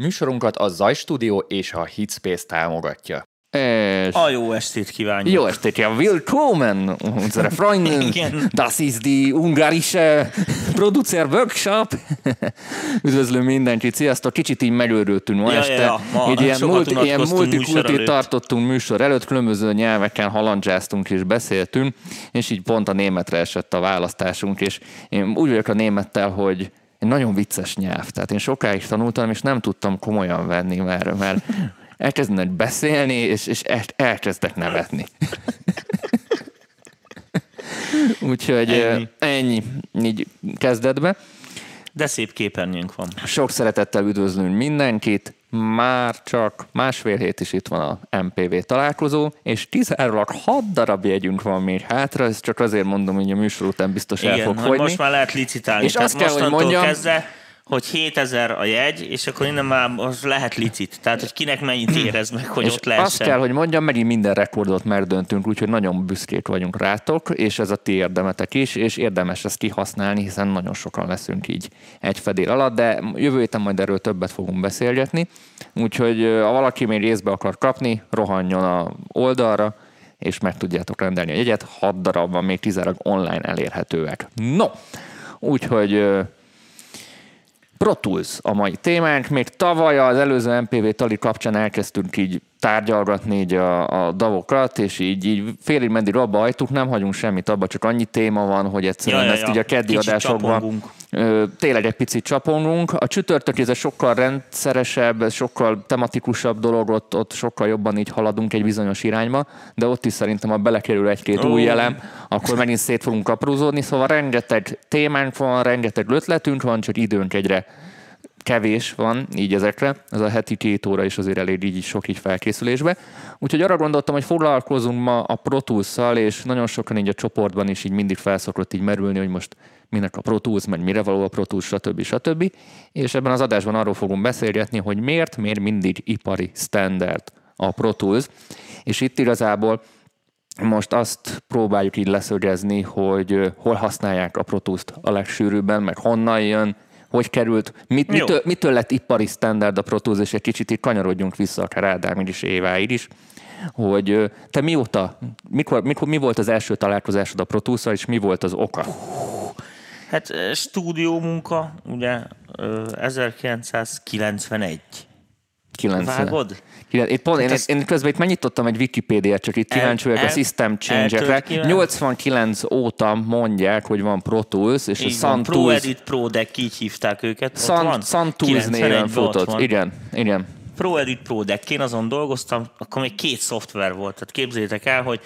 Műsorunkat a Zaj Stúdió és a Hitspace támogatja. És... A jó estét kívánjuk! Jó estét, ja, willkommen! Unsere Freunde, das ist die ungarische Producer Workshop. Üdvözlöm mindenkit, sziasztok! Kicsit így megőrültünk ma este. Így ilyen multikultit tartottunk műsor előtt, különböző nyelveken halandzsáztunk és beszéltünk, és így pont a németre esett a választásunk, és én úgy vagyok a némettel, hogy egy nagyon vicces nyelv, tehát én sokáig tanultam, és nem tudtam komolyan venni, mert elkezdenek beszélni, és elkezdek nevetni. Úgyhogy ennyi így kezdetbe. De szép képernyőnk van. Sok szeretettel üdvözlünk mindenkit. Már csak másfél hét is itt van a MPV találkozó, és kizárólag 6 darab jegyünk van még hátra, ezt csak azért mondom, hogy a műsor után biztos el fog fogyni. Most már lehet licitálni, és azt kell, hogy mondjam, hogy 7000 a jegy, és akkor innen már lehet licit. Tehát, hogy kinek mennyit érez meg, hogy és ott lehessen. Azt kell, hogy mondjam, megint minden rekordot megdöntünk, úgyhogy nagyon büszkék vagyunk rátok, és ez a ti érdemetek is, és érdemes ezt kihasználni, hiszen nagyon sokan leszünk így egy fedél alatt, de jövő héten majd erről többet fogunk beszélgetni. Úgyhogy ha valaki még részbe akar kapni, rohanjon a oldalra, és meg tudjátok rendelni a jegyet. 6 darab van, még 10 online elérhetőek. No! Úgyhogy... Pro Tools a mai témánk. Még tavaly az előző MPV tali kapcsán elkezdtünk így tárgyalgatni így a davokat, és így félig meddig abba hajtuk, nem hagyunk semmit abba, csak annyi téma van, hogy egyszerűen ezt így a keddi adásokban tényleg egy picit csapongunk. A csütörtök ez sokkal rendszeresebb, sokkal tematikusabb dolog, ott sokkal jobban így haladunk egy bizonyos irányba, de ott is szerintem, ha belekerül egy-két új elem, akkor megint szét fogunk aprózódni, szóval rengeteg témánk van, rengeteg ötletünk van, csak időnk egyre kevés van így ezekre, ez a heti 2 óra is azért elég így sok így felkészülésbe. Úgyhogy arra gondoltam, hogy foglalkozunk ma a Pro Tools-szal, és nagyon sokan így a csoportban is így mindig felszokott így merülni, hogy most minek a Pro Tools, meg mire való a Pro Tools, stb. És ebben az adásban arról fogunk beszélgetni, hogy miért mindig ipari standard a Pro Tools. És itt igazából most azt próbáljuk így leszögezni, hogy hol használják a Pro Tools-t a legsűrűbben, meg honnan jön, hogy került, mitől lett ipari standard a Pro Tools, és egy kicsit így kanyarodjunk vissza akár Ádámig is, Éváig is, hogy te mióta, mikor mi volt az első találkozásod a Pro Tools-szal, és mi volt az oka? Hát stúdió munka, ugye 1991. Vágod? Én közben itt megnyitottam egy Wikipédiát, csak itt kíváncsi vagyok a system change-ekre. 89 óta mondják, hogy van Pro Tools, és így a Sun Tools... Pro Edit, Pro Deck, így hívták őket. Sun Tools néven futott. Igen. Pro Edit, Pro Deck. Én azon dolgoztam, akkor még 2 szoftver volt. Tehát képzeljétek el, hogy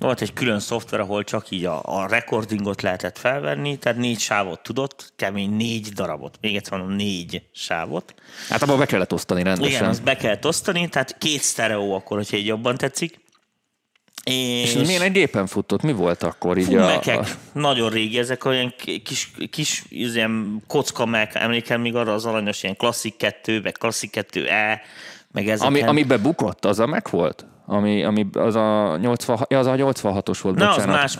volt egy külön szoftver, ahol csak így a recordingot lehetett felvenni, tehát 4 sávot tudott, kemény 4 darabot. Még egyszer mondom, 4 sávot. Hát abban be kellett osztani rendesen. Igen, azt be kellett osztani, tehát 2 sztereó akkor, hogyha így jobban tetszik. És milyen egy gépen futott? Mi volt akkor? Fú, mekek. Nagyon régi ezek, olyan kis ilyen kocka meg, emlékem még arra az aranyos ilyen klasszik 2, meg klasszik 2E, meg ezeken. Amibe bukott, az a meg volt? Ami az a 86-os volt. Na, az más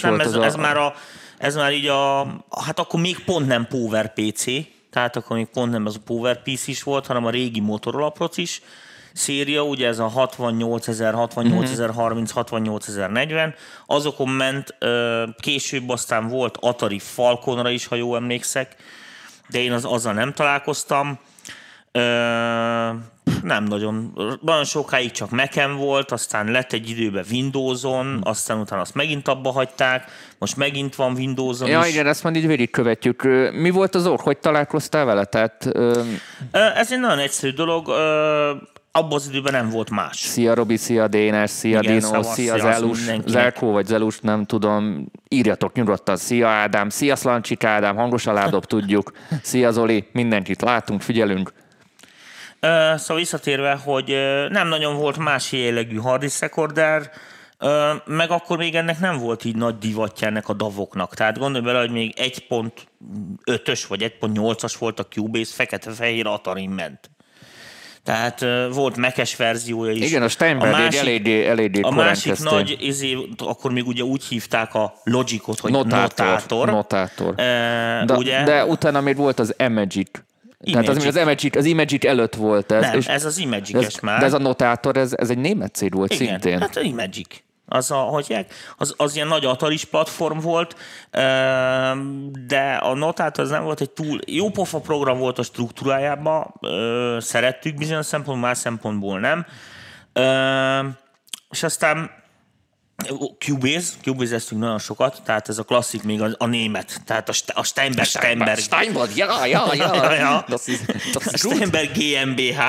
nem, volt, ez már így a... Hát akkor még pont nem PowerPC, tehát akkor még pont nem ez a PowerPC is volt, hanem a régi Motorola procis széria, ugye ez a 68000, 68030, 68040, azokon ment, később aztán volt Atari Falconra is, ha jól emlékszek, de én azzal nem találkoztam. Nem nagyon. Nagyon sokáig csak Mac-en volt, aztán lett egy időben Windows-on, aztán utána azt megint abba hagyták, most megint van Windows-on is. Igen, ezt majd így végigkövetjük. Mi volt az ok, hogy találkoztál vele? Tehát, ez egy nagyon egyszerű dolog. Abban az időben nem volt más. Szia Robi, szia Dénes, szia Dino, szia Zelus, Zelkó vagy Zelus, nem tudom. Írjatok nyugodtan, szia Ádám, szia Szlancsik Ádám, hangosan ládobb tudjuk. Szia Zoli, mindenkit látunk, figyelünk. Szóval visszatérve, hogy nem nagyon volt más jellegű harddisk recorder, meg akkor még ennek nem volt így nagy divatja ennek a davoknak. Tehát gondolj bele, hogy még 1.5-ös vagy 1.8-as volt a Cubase, fekete-fehér Atari ment. Tehát volt Mac-es verziója is. Igen, a Steinberg eléggé korán. A másik nagy, akkor még ugye úgy hívták a Logicot, hogy Notátor. De utána még volt az Emagic. Tehát az Imagic előtt volt ez. Nem, és ez az Imagic-es már. De ez a Notátor, ez egy német cég volt. Igen, szintén. Hát az Imagic. Az ilyen nagy Atari-s platform volt, de a Notátor az nem volt egy túl... Jó pofa program volt a struktúrájában, szerettük bizonyos szempontból, más szempontból nem. És aztán... Cubase-eztünk nagyon sokat, tehát ez a klasszik még a német, tehát a Steinberg. Ja. Steinberg GmbH.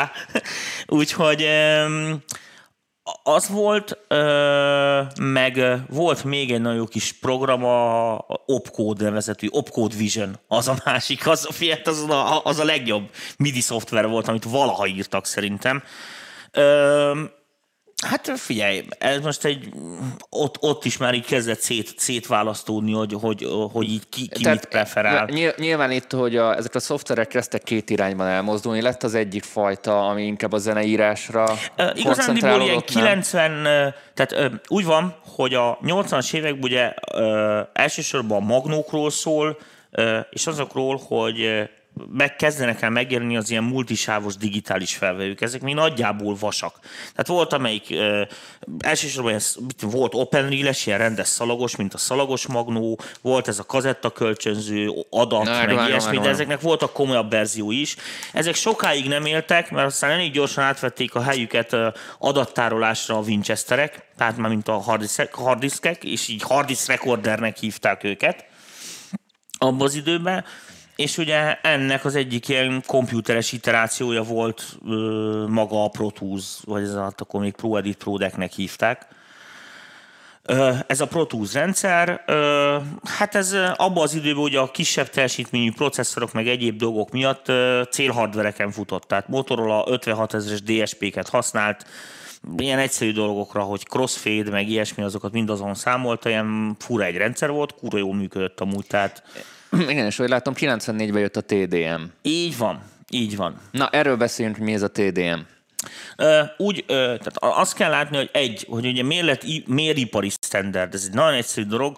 Úgyhogy az volt, meg volt még egy nagyon jó kis program, a Opcode nevezetű, Opcode Vision, az a másik, az a legjobb MIDI szoftver volt, amit valaha írtak szerintem. Hát figyelj, ez most egy ott is már így kezdett szétválasztódni, hogy így ki mit preferál. Nyilván itt, hogy ezek a szoftverek kezdtek két irányban elmozdulni, lett az egyik fajta, ami inkább a zeneírásra koncentrálódott. Igazándiból 90, tehát úgy van, hogy a 80-as évek ugye elsősorban a magnókról szól, és azokról, hogy kezdenek el megjelenni az ilyen multisávos digitális felvevők. Ezek még nagyjából vasak. Tehát volt, amelyik elsősorban volt OpenReel-es, ilyen rendes szalagos, mint a szalagos magnó, volt ez a kazettakölcsönző, adat, meg ilyesmi, de ezeknek voltak komolyabb verzió is. Ezek sokáig nem éltek, mert aztán elég gyorsan átvették a helyüket adattárolásra a Winchesterek, tehát már mint a harddiskek, és így harddisk recordernek hívták őket abban az időben. És ugye ennek az egyik ilyen komputeres iterációja volt maga a Pro Tools, vagy ez alatt akkor még Pro Edit Pro Decknek hívták. Ez a Pro Tools rendszer, hát ez abban az időben ugye a kisebb teljesítményű processzorok meg egyéb dolgok miatt célhardvereken futott. Tehát Motorola 56000-es DSP-ket használt, ilyen egyszerű dolgokra, hogy crossfade, meg ilyesmi, azokat mindazon számolta, ilyen fura egy rendszer volt, kurva jól működött amúgy, tehát... Igen, és ahogy látom, 94-ben jött a TDM. Így van. Na, erről beszéljünk, hogy mi ez a TDM. Tehát azt kell látni, hogy ugye miért ipari standard, ez egy nagyon egyszerű dolog.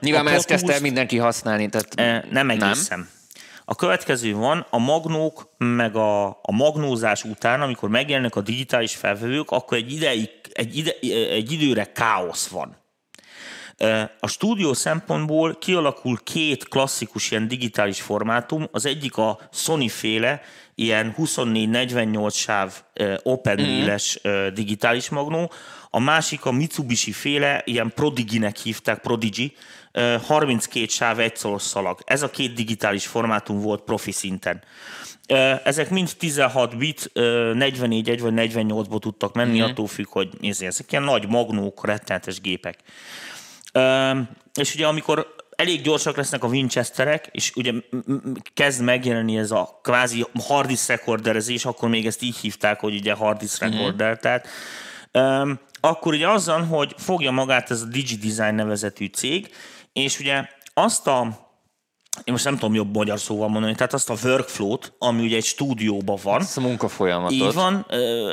Nyilván már ezt kezdte el mindenki használni, tehát... Nem egészen. Nem. A következő van, a magnók, meg a magnózás után, amikor megjelennek a digitális felvevők, akkor egy időre káosz van. A stúdió szempontból kialakul két klasszikus ilyen digitális formátum, az egyik a Sony-féle, ilyen 24-48 sáv OpenReel-es digitális magnó, a másik a Mitsubishi-féle, ilyen Prodigy-nek hívták, Prodigy, 32 sáv egyszoros szalag. Ez a két digitális formátum volt profi szinten. Ezek mind 16 bit, 44.1 vagy 48-ba tudtak menni, attól függ, hogy ezek ilyen nagy magnók, rettenetes gépek. És ugye amikor elég gyorsak lesznek a Winchesterek, és ugye kezd megjelenni ez a kvázi harddisk recorderezés, akkor még ezt így hívták, hogy ugye harddisk recorder, tehát akkor ugye azzal, hogy fogja magát ez a DigiDesign nevezetű cég, és ugye azt én most nem tudom jobb magyar szóval mondani, tehát azt a workflow-t, ami ugye egy stúdióban van. Ez a munkafolyamatot. Így van.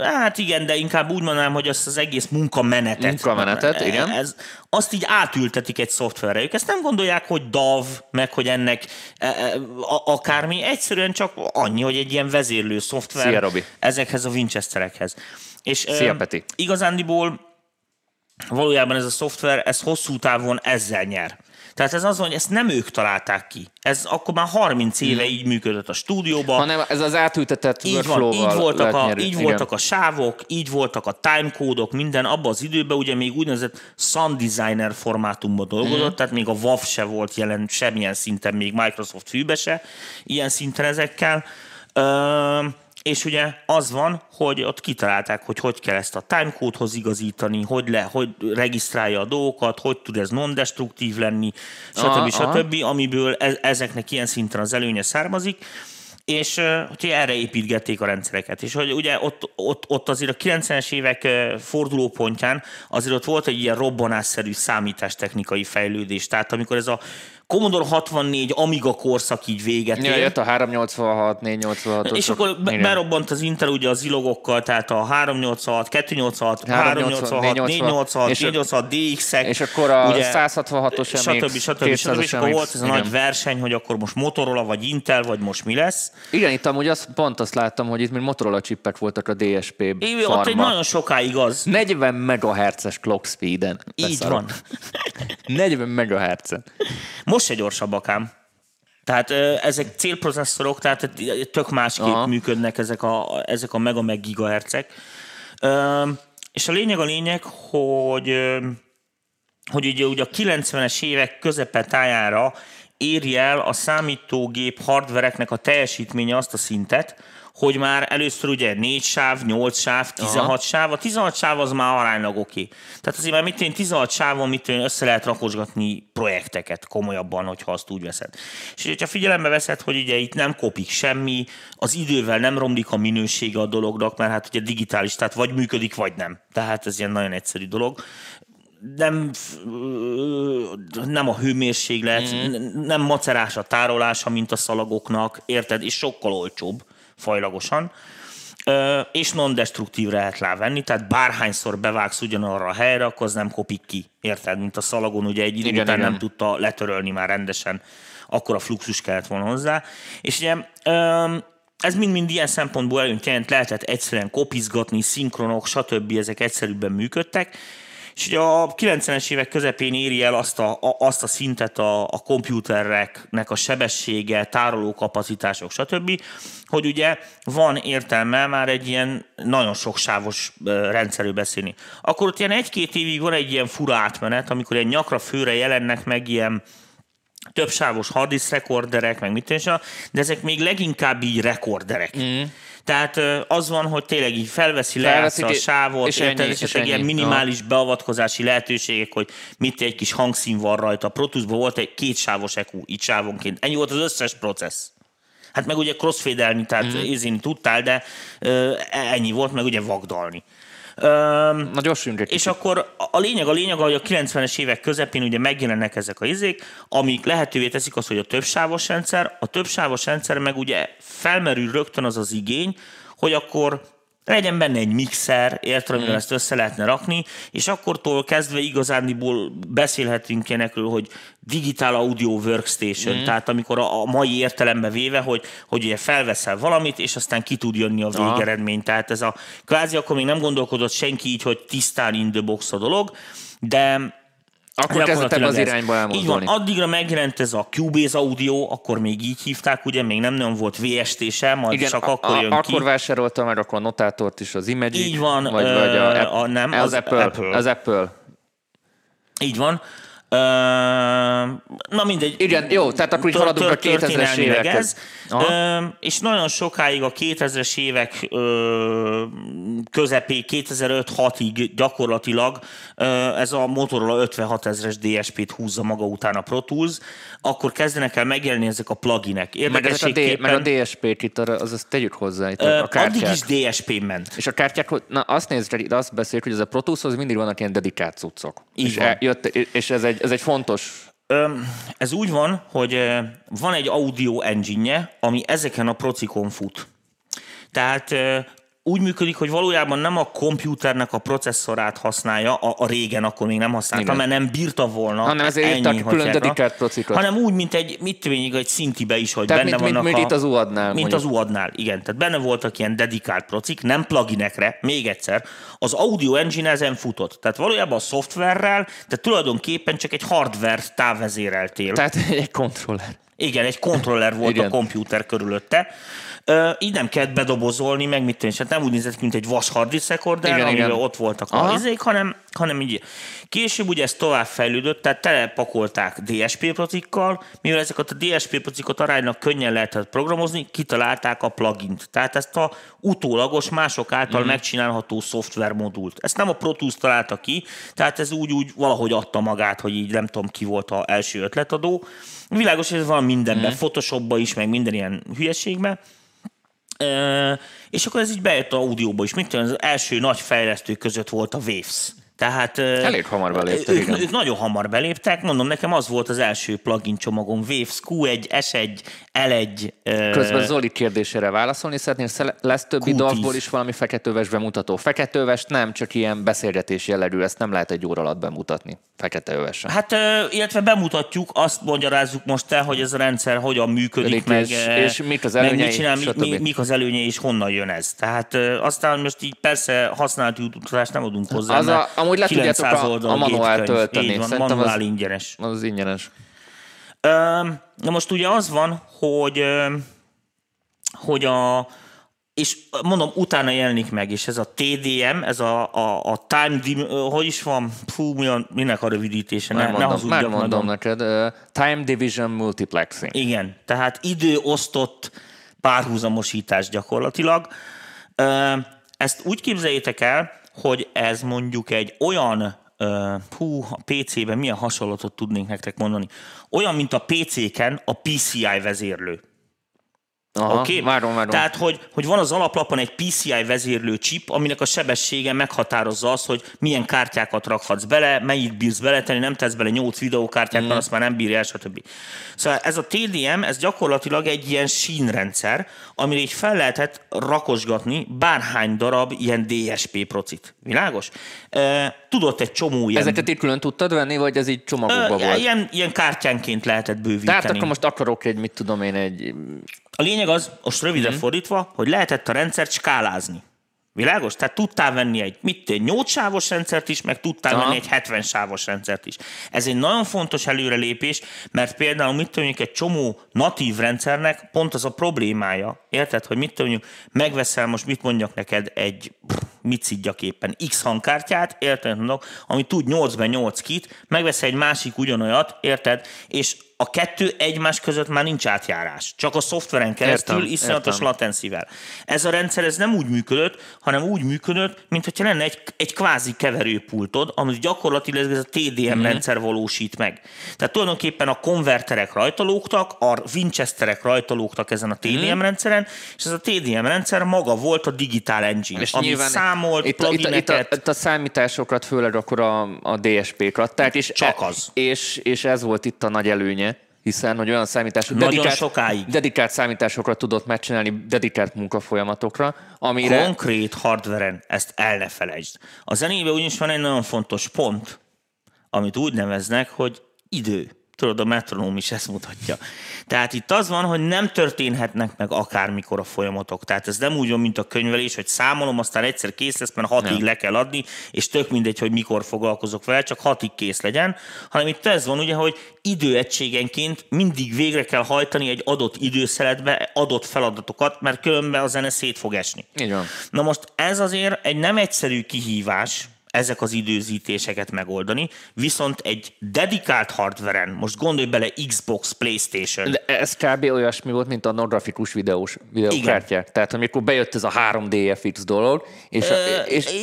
Hát igen, de inkább úgy mondanám, hogy azt az egész munkamenetet. Igen. Azt így átültetik egy szoftverre. Ők ezt nem gondolják, hogy DAV, meg hogy ennek akármi. Egyszerűen csak annyi, hogy egy ilyen vezérlő szoftver. Szia, Robi. Ezekhez a Winchesterekhez. És, szia, Peti. Igazándiból valójában ez a szoftver, ez hosszú távon ezzel nyer. Tehát ez az, hogy ezt nem ők találták ki. Ez akkor már 30 éve így működött a stúdióban. Hanem ez az átültetett workflow-val. Így voltak a sávok, így voltak a timecode-ok, minden abban az időben ugye még úgynevezett Sun Designer formátumban dolgozott, tehát még a WAV se volt jelen semmilyen szinten, még Microsoft fűbe se, ilyen szinten ezekkel. És ugye az van, hogy ott kitalálták, hogy kell ezt a timecode-hoz igazítani, hogy regisztrálja a dolgokat, hogy tud ez non-destruktív lenni, stb. Amiből ezeknek ilyen szinten az előnye származik, és hogy erre építgették a rendszereket. És hogy ugye ott azért a 90-es évek fordulópontján azért ott volt egy ilyen robbanásszerű számítástechnikai fejlődés. Tehát amikor ez a Commodore 64, Amiga korszak így véget ér. Ja, jött a 386, 486. És akkor berobbant az Intel ugye az ilogokkal, tehát a 386, 286, 386, 486, 486, DX-ek. És akkor a 166-os MX, stb. És akkor volt ez a nagy verseny, hogy akkor most Motorola, vagy Intel, vagy most mi lesz. Igen, itt amúgy pont azt láttam, hogy itt még Motorola csippek voltak a DSP-ben. Ott egy nagyon sokáig az. 40 MHz-es clock speeden. Így van. 40 MHz-en. Most se gyorsabbak ám. Tehát ezek célprocesszorok, tehát tök másképp működnek ezek a mega meg gigahercek. És a lényeg, hogy ugye a 90-es évek közepetájára éri el a számítógép hardvereknek a teljesítménye azt a szintet, hogy már először ugye 4 sáv, 8 sáv, 16 sáv. A 16 sáv az már aránylag oké. Tehát azért már 16 sávon össze lehet rakosgatni projekteket komolyabban, hogyha azt úgy veszed. És hogyha figyelembe veszed, hogy ugye itt nem kopik semmi, az idővel nem romlik a minősége a dolognak, mert hát ugye digitális, tehát vagy működik, vagy nem. Tehát ez ilyen nagyon egyszerű dolog. Nem a hőmérséklet, nem macerás a tárolása, mint a szalagoknak, érted? És sokkal olcsóbb fajlagosan, és non-destruktívre lehet lávenni, tehát bárhányszor bevágsz ugyanarra a helyre, akkor az nem kopik ki, érted? Mint a szalagon, ugye egy idő után nem tudta letörölni már rendesen, akkor a fluxus kellett volna hozzá, és ugye ez mind-mind ilyen szempontból előnyt jelent, lehetett egyszerűen kopizgatni, szinkronok, stb. Ezek egyszerűbben működtek, és ugye a 90-es évek közepén éri el azt a szintet a komputereknek a sebessége, tárolókapacitások, stb., hogy ugye van értelme már egy ilyen nagyon soksávos rendszerről beszélni. Akkor ott ilyen 1-2 évig van egy ilyen fura átmenet, amikor ilyen nyakra főre jelennek meg ilyen többsávos harddisk rekorderek, meg mit tényleg, de ezek még leginkább így rekorderek. Tehát az van, hogy tényleg így felveszi a sávot, és egy ilyen minimális beavatkozási lehetőségek, hogy mit egy kis hangszín van rajta. A Pro Tools-ban volt egy 2 sávos EQ, így sávonként. Ennyi volt az összes processz. Hát meg ugye crossfade-elni, tehát érzéni tudtál, de ennyi volt, meg ugye vagdalni. Na gyorsuljunk egy kicsit. És akkor a lényeg, hogy a 90-es évek közepén ugye megjelennek ezek a izék, amik lehetővé teszik azt, hogy a többsávos rendszer meg ugye felmerül rögtön az igény, hogy akkor legyen benne egy mixer, értem, amivel ezt össze lehetne rakni, és akkortól kezdve igazániból beszélhetünk ilyenekről, hogy digital audio workstation, tehát amikor a mai értelembe véve, hogy ugye felveszel valamit, és aztán ki tud jönni a végeredmény. Tehát ez a kvázi akkor még nem gondolkodott senki így, hogy tisztán in the box a dolog, de akkor kezdett az irányba elmozdulni. Így van, addigra megjelent ez a Cubase Audio, akkor még így hívták, ugye, még nem volt VST sem, majd igen, csak akkor jön ki. Akkor vásároltam meg akkor a notátort is, az Imagic. Így van, vagy az Apple. Így van. Na mindegy. Igen, jó, tehát akkor így haladunk a 2000-es évekhez. És nagyon sokáig a 2000-es évek közepé, 2005-6-ig gyakorlatilag ez a Motorola 56.000-es DSP-t húzza maga után a Pro Tools, akkor kezdenek el megjelenni ezek a pluginek. Meg a DSP-t itt, azt tegyük hozzá. Itt a addig is DSP ment. És a kártyák, na azt nézzük, azt beszéljük, hogy ez a Pro Tools-hoz mindig vannak ilyen dedikált cuccok. És ez egy fontos... Ez úgy van, hogy van egy audio engine-je, ami ezeken a procikon fut. Tehát úgy működik, hogy valójában nem a komputernek a processzorát használja, a régen akkor még nem használta, mert nem bírta volna. Hanem ezért írtak külön dedikált procikot. Hanem úgy, mint egy szintibe is, hogy tehát benne vannak mint itt az UAD-nál. Mint mondjuk. Az UAD-nál, igen. Tehát benne voltak ilyen dedikált procik, nem pluginekre, még egyszer. Az audio engine ezen futott. Tehát valójában a szoftverrel, de tulajdonképpen csak egy hardware távezéreltél. Tehát egy kontroller. Igen, egy kontroller volt a komputer körülötte. Így nem kellett bedobozolni, meg mit tűnik. Hát nem úgy nézett, mint egy vas harddisk rekorder, amiben ott voltak a izék, hanem így. Később ugye ez tovább fejlődött, tehát telepakolták DSP procikkal, mivel ezeket a DSP procikot aránylag könnyen lehetett programozni, kitalálták a plugint. Tehát ezt a utólagos mások által megcsinálható szoftvermodult. Ezt nem a Pro Tools találta ki, tehát ez úgy valahogy adta magát, hogy így nem tudom ki volt az első ötletadó. Világos, hogy ez van mindenben, Photoshopba is, meg minden ilyen hülyeségben. És akkor ez így bejött az audióba is. Mint az első nagy fejlesztő között volt a Waves. Tehát elég hamar beléptek, ők nagyon hamar beléptek, mondom, nekem az volt az első plugin csomagom, Waves Q1, S1, L1. Közben Zoli kérdésére válaszolni szeretnél, lesz többi dalból is valami feketőves bemutató? Feketőves nem, csak ilyen beszélgetés jellegű, ezt nem lehet egy óra alatt bemutatni, feketővesen. Hát illetve bemutatjuk, azt magyarázzuk most el, hogy ez a rendszer hogyan működik, és mik az előnyei, mik az előnyei, és honnan jön ez. Tehát aztán most így persze használt juttatást nem adunk hozzá. Az a, amúgy le tudjátok a manuál tölteni. Van, manuál az ingyenes. Az ingyenes. Na most ugye az van, hogy, és mondom, utána jelenik meg, és ez a TDM, ez a time, hogy is van, minek a rövidítése? Megmondom neked, Time Division Multiplexing. Igen, tehát időosztott párhuzamosítás gyakorlatilag. Ezt úgy képzeljétek el, hogy ez mondjuk egy olyan, a PC-ben milyen hasonlatot tudnék nektek mondani, olyan, mint a PC-ken a PCI vezérlő. Okay? Várom. Tehát, hogy van az alaplapon egy PCI vezérlő chip, aminek a sebessége meghatározza azt, hogy milyen kártyákat rakhatsz bele, mennyit bírsz beletenni, nem tesz bele 8 videókártyát, mert azt már nem bírja el, stb. Szóval ez a TDM, ez gyakorlatilag egy ilyen sínrendszer, amire így fel lehetett rakosgatni bárhány darab ilyen DSP procit. Világos? Tudott egy csomó ilyen... Ezeket itt külön tudtad venni, vagy ez így csomagokban volt? Ilyen kártyánként lehetett bővíteni. Tehát akkor most akarok egy, mit tudom én, egy... A lényeg az, most röviden fordítva, hogy lehetett a rendszert skálázni. Világos? Tehát tudtál venni egy 8 sávos rendszert is, meg tudtál venni egy 70 sávos rendszert is. Ez egy nagyon fontos előrelépés, mert például egy csomó natív rendszernek pont az a problémája. Érted, hogy megveszel most, mit mondjak neked, egy X hangkártyát, érted, ami tud 8x8 kit, megveszel egy másik ugyanolyat, érted, és a kettő egymás között már nincs átjárás. Csak a szoftveren keresztül iszonyatos latencivel. Ez a rendszer ez nem úgy működött, hanem úgy működött, mint hogyha lenne egy kvázi keverőpultod, amit gyakorlatilag ez a TDM rendszer valósít meg. Tehát tulajdonképpen a konverterek rajtalógtak, a Winchesterek rajtalógtak ezen a TDM rendszeren, és ez a TDM rendszer maga volt a Digital Engine, és ami számolt plugineket. Itt a számításokat, főleg akkor a DSP-k adták, és csak az. És ez volt itt a nagy előnye, hiszen hogy olyan számítások, dedikált számításokat tudott megcsinálni, dedikált munkafolyamatokra, amire... Konkrét hardveren, ezt el ne felejtsd. A zenében ugyanis van egy nagyon fontos pont, amit úgy neveznek, hogy idő. Tudod, a metronóm is ezt mutatja. Tehát itt az van, hogy nem történhetnek meg akármikor a folyamatok. Tehát ez nem úgy van, mint a könyvelés, hogy számolom, aztán egyszer kész lesz, mert 6-ig le kell adni, és tök mindegy, hogy mikor foglalkozok vele, csak 6-ig kész legyen, hanem itt ez van ugye, hogy időegységenként mindig végre kell hajtani egy adott időszeletbe adott feladatokat, mert különben a zene szét fog esni. Így van. Na most ez azért egy nem egyszerű kihívás, ezek az időzítéseket megoldani, viszont egy dedikált hardveren, most gondolj bele Xbox, PlayStation. De ez kb. Olyasmi volt, mint a grafikus videókártya. Tehát amikor bejött ez a 3DFX dolog. És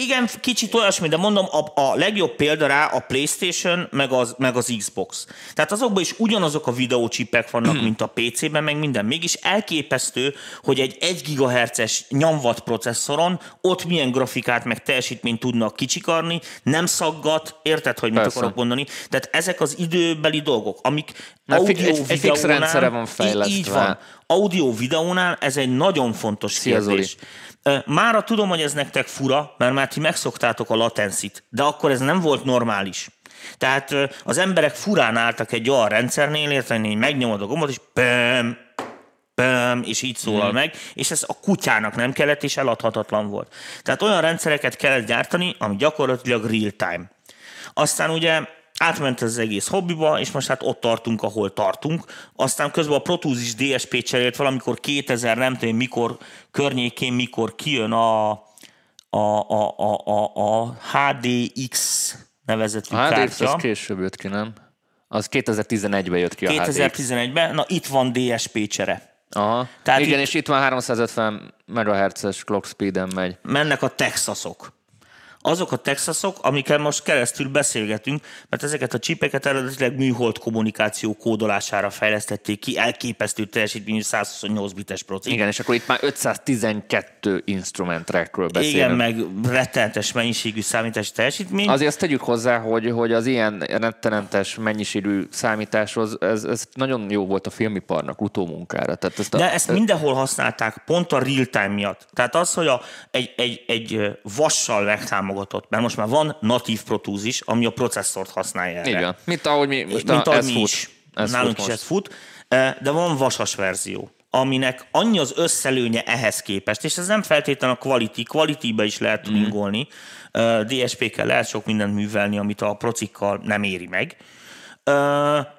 igen, kicsit olyasmi, de mondom, a legjobb példa rá a PlayStation, meg az Xbox. Tehát azokban is ugyanazok a videócsipek vannak, mint a PC-ben, meg minden. Mégis elképesztő, hogy egy 1 GHz-es nyomvat processzoron ott milyen grafikát, meg teljesítményt tudnak kicsikarni, nem szaggat, érted, hogy mit akarok mondani. Tehát ezek az időbeli dolgok, amik egy fix rendszere van fejlesztve. Így van. Audio-videónál ez egy nagyon fontos kérdés. Mára tudom, hogy ez nektek fura, mert már ti megszoktátok a latencit, de akkor ez nem volt normális. Tehát az emberek furán álltak egy olyan rendszernél, érted, hogy megnyomod a gombot, és és így szólal meg, és ez a kutyának nem kellett, és eladhatatlan volt. Tehát olyan rendszereket kellett gyártani, ami gyakorlatilag real time. Aztán ugye átment ez az egész hobbiba, és most hát ott tartunk, ahol tartunk. Aztán közben a Pro Tools is DSP-t cserélt valamikor 2000, nem tudom mikor környékén, mikor kijön a HDX nevezetű kártya. HDX az később jött ki, nem? Az 2011-ben jött ki a HDX. 2011-ben, na itt van DSP csere. Aha. Tehát igen, és itt van 350 MHz-es clock speed-en megy. Mennek a Texasok. azok a Texasok, amikkel most keresztül beszélgetünk, mert ezeket a csipeket eredetileg műhold kommunikáció kódolására fejlesztették ki, elképesztő teljesítményű 128 bites proci. Igen, és akkor itt már 512 instrument trackről beszélünk. Igen, meg rettenetes mennyiségű számítási teljesítmény. Azért azt tegyük hozzá, hogy az ilyen rettenetes mennyiségű számításhoz, ez nagyon jó volt a filmiparnak utómunkára. Tehát de ezt mindenhol használták, pont a real time miatt. Tehát az, hogy egy vassal megtámogatott, mert most már van natív Pro Tools is, ami a processzort használja erre. Igen, mint ahogy mi most nálunk is ez fut, de van vasas verzió, aminek annyi az összelőnye ehhez képest, és ez nem feltétlenül a quality-be is lehet tuningolni, DSP-kkel lehet sok mindent művelni, amit a procikkal nem éri meg,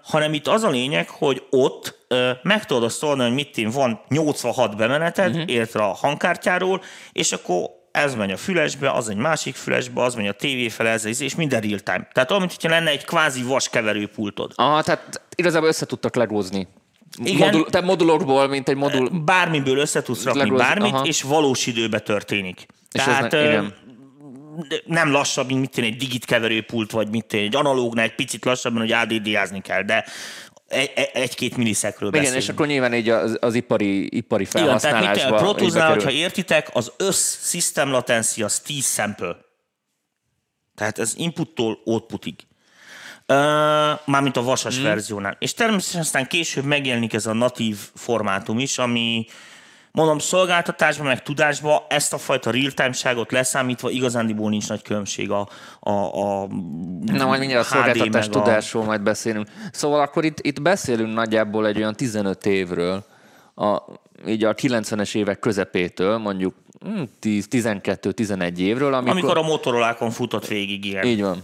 hanem itt az a lényeg, hogy ott meg tudod azt szólni, hogy mit van 86 bemeneted, illetve a hangkártyáról, és akkor ez megy a fülesbe, az egy másik fülesbe, az megy a tévé fele, és minden real time. Tehát olyan, mintha lenne egy kvázi vas keverőpultod. Tehát igazából össze tudtak legózni. Igen. Tehát modulokból, mint egy modul... Bármiből össze tudsz rakni bármit, és valós időbe történik. Tehát... nem lassabb, mint mit én, egy digit keverőpult, vagy mit én, egy analógnál egy picit lassabban, hogy ADD-ázni kell, de egy-két millisekről beszélünk. Igen, és akkor nyilván így az ipari felhasználásban. Igen, tehát a Pro Tools-nál, hogyha értitek, az össz-system latency az 10 sample. Tehát ez inputtól outputig. Mármint a vasas verziónál. És természetesen aztán később megjelenik ez a natív formátum is, ami mondom, szolgáltatásban, meg tudásban ezt a fajta real-time-ságot leszámítva igazándiból nincs nagy különbség a na, majd mindjárt a szolgáltatás tudásról majd beszélünk. Szóval akkor itt beszélünk nagyjából egy olyan 15 évről, így a 90-es évek közepétől, mondjuk 12-11 évről. Amikor a Motorolákon futott végig, igen. Így van.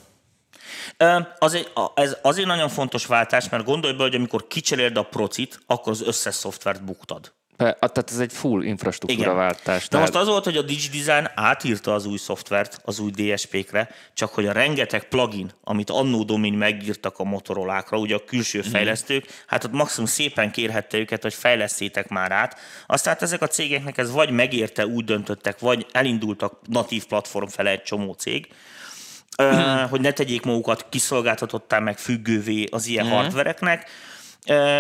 Ez azért nagyon fontos váltás, mert gondolj be, hogy amikor kicseréld a procit, akkor az összes szoftvert buktad. Tehát ez egy full infrastruktúraváltás. De most az volt, hogy a DigiDesign átírta az új szoftvert az új DSP-kre, csak hogy a rengeteg plugin, amit annó domin megírtak a Motorolákra, ugye a külső fejlesztők, hát ott maximum szépen kérhette őket, hogy fejlesztétek már át. Aztán ezek a cégeknek ez vagy megérte, úgy döntöttek, vagy elindultak natív platform fele egy csomó cég, hogy ne tegyék magukat kiszolgáltatottá meg függővé az ilyen hardvereknek.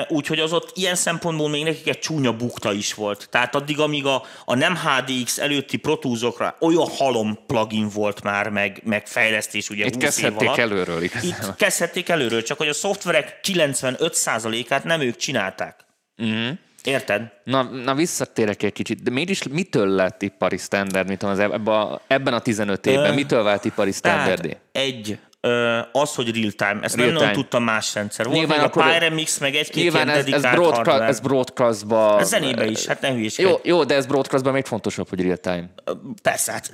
Úgyhogy az ott ilyen szempontból még nekik egy csúnya bukta is volt. Tehát addig, amíg a nem HDX előtti Pro Tools-okra olyan halom plugin volt már, meg fejlesztés ugye 20 év alatt. Itt kezdhették előről, csak hogy a szoftverek 95%-át nem ők csinálták. Érted? Na visszatérek egy kicsit, de mégis mitől lett ipari standard, mit tudom, ebben a 15 évben, mitől vált ipari standardé? Az, hogy real-time. Ezt nem tudtam más rendszer. Volt még a Pyremix, meg egy-két ilyen dedikált hardware. Ez broadcast-ba... Ez zenébe is, hát ne hülyeskedj. Jó, de ez broadcast-ban még fontosabb, hogy real-time. Persze, hát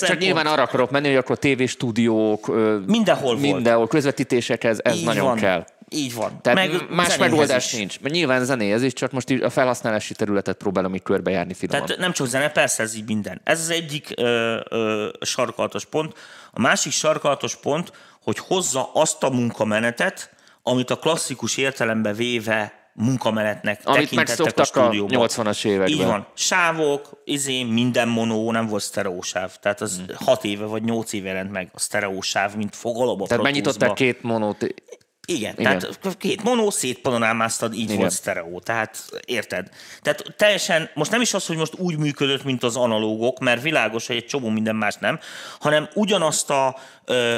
csak nyilván arra akarok menni, hogy akkor tévéstúdiók... Mindenhol közvetítésekhez ez nagyon van. Kell. Így van. Tehát más megoldás nincs. Nyilván zenéhez is, csak most a felhasználási területet próbálom így körbejárni finoman. Tehát nem csak zene, persze ez így minden. Ez az egyik sarkalatos pont. A másik sarkalatos pont, hogy hozza azt a munkamenetet, amit a klasszikus értelembe véve munkamenetnek tekintettek a stúdióban. Amit megszoktak a 80-as években. Így van. Sávok, minden mono, nem volt sztereósáv. Tehát az 6 éve vagy 8 éve jelent meg a sztereósáv, mint fogalom a Pro Tools-ba. Tehát megnyitották két monót. Igen, tehát két mono, szétpanorámáztad, így volt sztereó, tehát érted? Tehát teljesen, most nem is az, hogy most úgy működött, mint az analógok, mert világos, hogy egy csomó minden más nem, hanem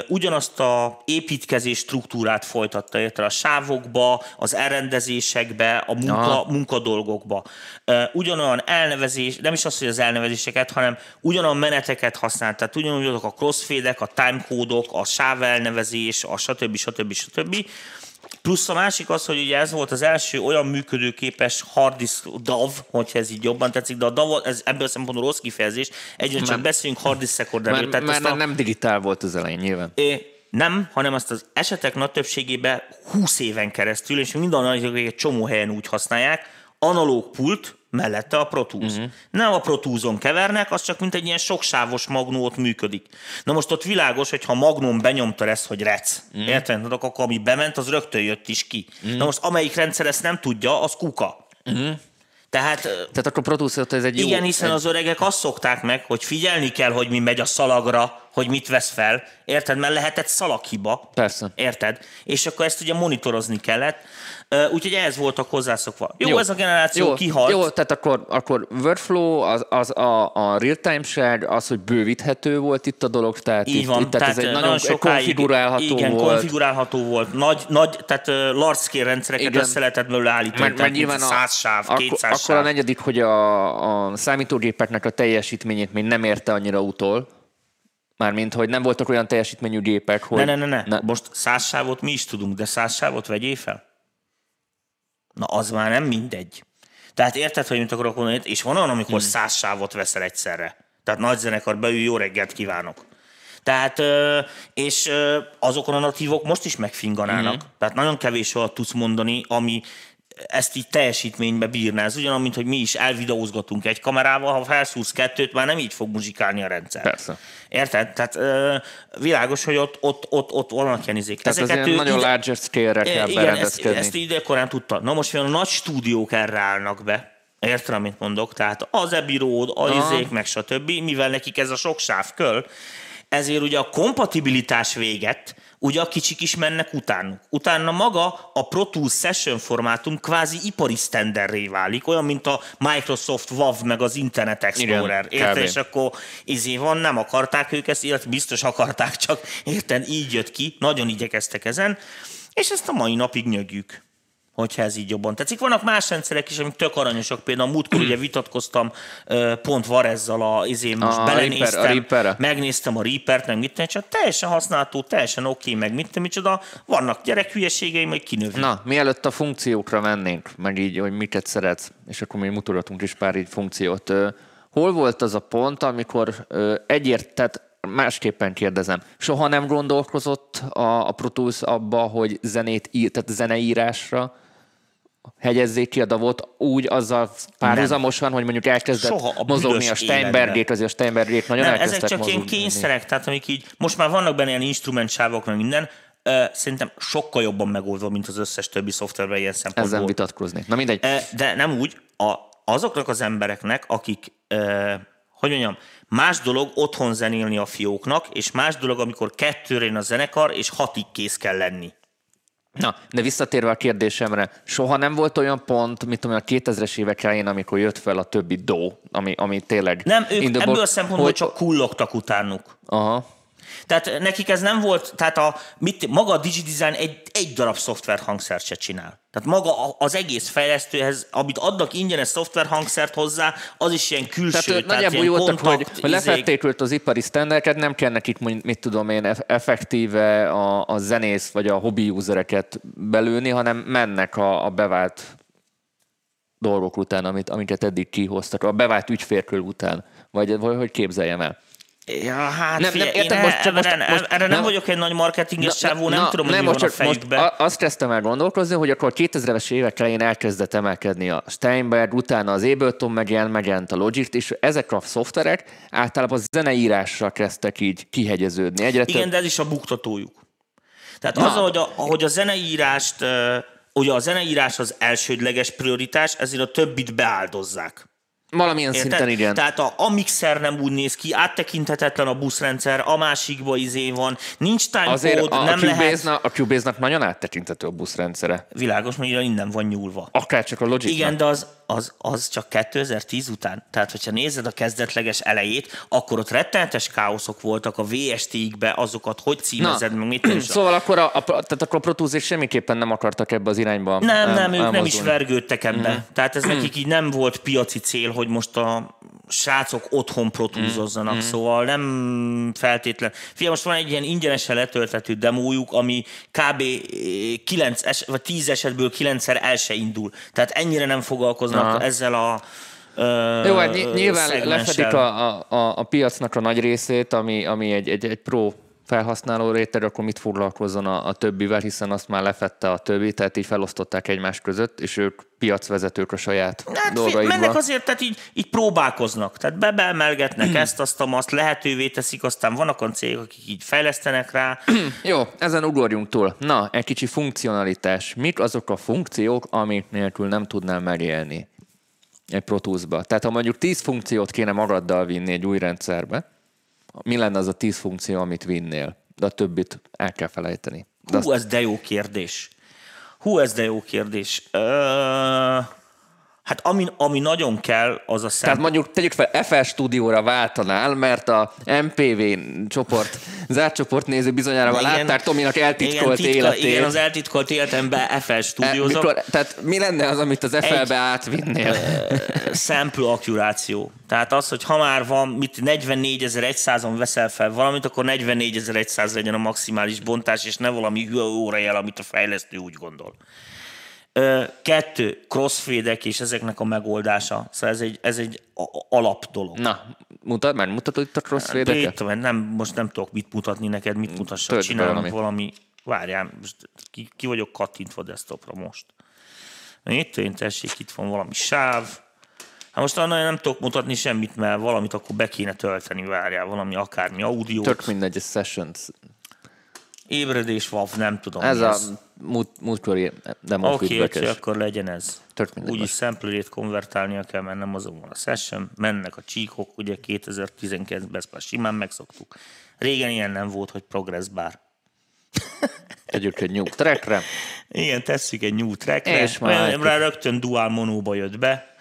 ugyanazt a építkezés struktúrát folytatta, érted? A sávokba, az elrendezésekbe, a munkadolgokba. Ugyanolyan elnevezés, nem is az, hogy az elnevezéseket, hanem ugyanolyan meneteket használt, tehát ugyanúgy azok a crossfade-ek, a timecode-ok, a sávelnevezés, a stb. Plusz a másik az, hogy ugye ez volt az első olyan működőképes harddisk DAV, hogyha ez így jobban tetszik, de a DAV, ez ebből a szempontból rossz kifejezés, egyre csak beszéljünk harddisk recorderről. Mert nem digitál volt az elején nyilván. Nem, hanem azt az esetek nagy többségében 20 éven keresztül, és mindenhol egy csomó helyen úgy használják, analóg pult, mellette a Pro Tools. Nem a Pro Tools-on kevernek, az csak mint egy ilyen soksávos magnót működik. Na most ott világos, hogyha magnón benyomta ezt, hogy rec. Érted? Akkor ami bement, az rögtön jött is ki. Na most amelyik rendszer ezt nem tudja, az kuka. Tehát akkor producer, ez egy jó... Igen, hiszen az öregek azt szokták meg, hogy figyelni kell, hogy mi megy a szalagra, hogy mit vesz fel, érted? Mert lehetett szalaghiba. Persze. Érted? És akkor ezt ugye monitorozni kellett. Úgyhogy ez voltak hozzászokva. Jó, ez a generáció kihalt. Jó, tehát akkor workflow, a real-time-ság, az, hogy bővíthető volt itt a dolog, tehát így van, tehát ez egy nagyon sokáig, konfigurálható igen, volt. Igen, konfigurálható volt. Nagy tehát large-scale rendszereket össze lehetett belőle állítani. Meg nyilván 100 sáv, 200 sáv. Akkor a negyedik, hogy a számítógépeknek a teljesítményét még nem érte annyira utol. Mármint, hogy nem voltak olyan teljesítményű gépek, hogy... Ne. Most 100 sávot mi is tudunk, de 100 sávot vegyél fel? Na, az már nem mindegy. Tehát érted, hogy mit akarok mondani? És van olyan, amikor 100 sávot veszel egyszerre. Tehát nagy zenekar beül, jó reggelt kívánok. Tehát, és azokon a natívok most is megfinganának. Tehát nagyon kevés olyat tudsz mondani, ami ezt így teljesítménybe bírná. Ez ugyanaz, mint hogy mi is elvideózgatunk egy kamerával, ha felszúrsz 2-t, már nem így fog muzsikálni a rendszer. Persze. Érted? Tehát világos, hogy ott vannak ilyen izék. Tehát ezeket az ilyen nagyon large scale-re kell berendezkedni. Igen, ezt idekorán tudta. Na most a nagy stúdiók erre állnak be. Érted, amit mondok? Tehát az ebiród, a izék, meg stb. Mivel nekik ez a sok sávköl, ezért ugye a kompatibilitás véget, ugye a kicsik is mennek utánuk. Utána maga a Pro Tools Session formátum kvázi ipari sztenderré válik, olyan, mint a Microsoft WAV meg az Internet Explorer. Érted? És akkor izé van, nem akarták ők ezt, illetve biztos akarták, csak érted, így jött ki, nagyon igyekeztek ezen, és ezt a mai napig nyögjük, hogyha ez így jobban tetszik. Vannak más rendszerek is, amik tök aranyosak. Például a múltkor ugye vitatkoztam pont Varezzal, most belenéztem, megnéztem a Reaper-t, meg mit tenni, csak teljesen használható, teljesen oké, meg mit tenni, micsoda. Vannak gyerekhülyeségeim, hogy kinövünk. Na, mielőtt a funkciókra mennénk, meg így, hogy miket szeretsz, és akkor mi mutogatunk is pár így funkciót. Hol volt az a pont, amikor tehát másképpen kérdezem, soha nem gondolkozott a Pro Tools abba, hogy zenét ír, tehát zeneírásra hegyezzék ki a davot úgy azzal párhuzamosan, hogy mondjuk elkezdett mozogni a Steinbergék, azért a Steinbergék nagyon elkezdtek mozogni. Ezek csak ilyen kényszerek, tehát amik így, most már vannak benne ilyen instrumentsávok, meg minden, szerintem sokkal jobban megoldva, mint az összes többi szoftverben ilyen szempontból. Ezzel vitatkoznék. Na mindegy. De nem úgy, azoknak az embereknek, akik, hogy mondjam, más dolog otthon zenélni a fióknak, és más dolog, amikor 2-re jön a zenekar, és 6-ig kész kell lenni. Na, de visszatérve a kérdésemre, soha nem volt olyan pont, mint tudom, a 2000-es évek elején, amikor jött fel a többi DAW, ami tényleg... Nem, ők ebből a szempontból csak kullogtak utánuk. Aha. Tehát nekik ez nem volt, tehát maga a DigiDesign egy darab szoftverhangszert se csinál. Tehát maga az egész fejlesztőhez, amit adnak ingyenes szoftverhangszert hozzá, az is ilyen külső. Tehát nagyjából jó voltak, hogy lefeltékült az ipari sztendereket, nem kell nekik, mit tudom én, effektíve a zenész vagy a hobby usereket belőni, hanem mennek a bevált dolgok után, amiket eddig kihoztak, a bevált ügyférkör után, vagy hogy képzeljem el. Ja, hát nem értem, erre nem vagyok egy nagy marketinges csávó, nem tudom, hogy mi van a fejükben. Most azt kezdtem el gondolkozni, hogy akkor 2000-es évek elején elkezdett emelkedni a Steinberg, utána az Ableton megjelent a Logic, és ezek a szoftverek általában zeneírásra kezdtek így kihegyeződni. Igen, de ez is a buktatójuk. Tehát az, hogy a zeneírást, ugye a zeneírás az elsődleges prioritás, ezért a többit beáldozzák. Valamilyen szinten, igen. Tehát a mixer nem úgy néz ki, áttekinthetetlen a buszrendszer, a másikba izé van, nincs timecode, nem lehet. A Cubase-nak nagyon áttekintető a buszrendszere. Világos, mondja, innen van nyúlva. Akár csak a Logic-nak. Igen, de az csak 2010 után. Tehát, hogyha nézed a kezdetleges elejét, akkor ott rettenetes káoszok voltak a VST-ikbe, azokat hogy címezed, meg mit tőle. Szóval akkor a Pro Tools semmiképpen nem akartak ebbe az irányba ők nem is vergődtek ebbe. Tehát ez nekik így nem volt piaci cél, hogy most a srácok otthon protúzozzanak, szóval nem feltétlen. Figyelj, most van egy ilyen ingyenesen letölthető demójuk, ami kb. 10 esetből 9-szer el se indul. Tehát ennyire nem foglalkoznak ezzel a jó, hát nyilván lefedik a piacnak a nagy részét, ami egy pro felhasználó réteg, akkor mit foglalkozzon a többivel, hiszen azt már lefette a többi, tehát így felosztották egymás között, és ők piacvezetők a saját dolgaikba. Mennek azért, tehát így próbálkoznak, tehát beemelgetnek ezt, azt lehetővé teszik, aztán vannak olyan cégek, akik így fejlesztenek rá. Jó, ezen ugorjunk túl. Na, egy kicsi funkcionalitás. Mik azok a funkciók, amik nélkül nem tudnál megélni? egy Pro Tools-ba. Tehát ha mondjuk 10 funkciót kéne magaddal vinni egy új rendszerbe, mi lenne az a 10 funkció, amit vinnél? De a többit el kell felejteni. De hú, ez de jó kérdés. Hát ami nagyon kell, az a szempont. Tehát mondjuk tegyük fel, FL Studióra váltanál, mert a MPV csoport, zárt csoport néző bizonyára már látták Tominak eltitkolt életét. Igen, az eltitkolt életemben FL Studiózok. Tehát mi lenne az, amit az FL-be átvinnél? Sample akkuráció. Tehát az, hogy ha már van, mit 44.100-on veszel fel valamit, akkor 44.100 legyen a maximális bontás, és ne valami hülye órajel, amit a fejlesztő úgy gondol. 2. Crossfade-ek és ezeknek a megoldása. Szóval ez egy alap dolog. Na, mutatod itt a crossfade-eket? Most nem tudok mit mutatni neked, mit mutassak. Csinálunk valami. Várjál, most ki vagyok kattintva desktopra most. Tessék, itt van valami sáv. Hát most annál nem tudok mutatni semmit, mert valamit akkor be kéne tölteni, várjál, valami akármi audiót. Tök mindegy, a sessions. Ébredés van, nem tudom. Ez a múltkori demo feedback-es. Oké, akkor legyen ez. Úgyis sample-ét konvertálnia kell, mert nem azon van a session. Mennek a csíkok, ugye 2019-ben ezt már simán megszoktuk. Régen ilyen nem volt, hogy progress bar. Tegyük egy new trackre. Igen, tesszük egy new trackre. És már rögtön dual monóba jött be.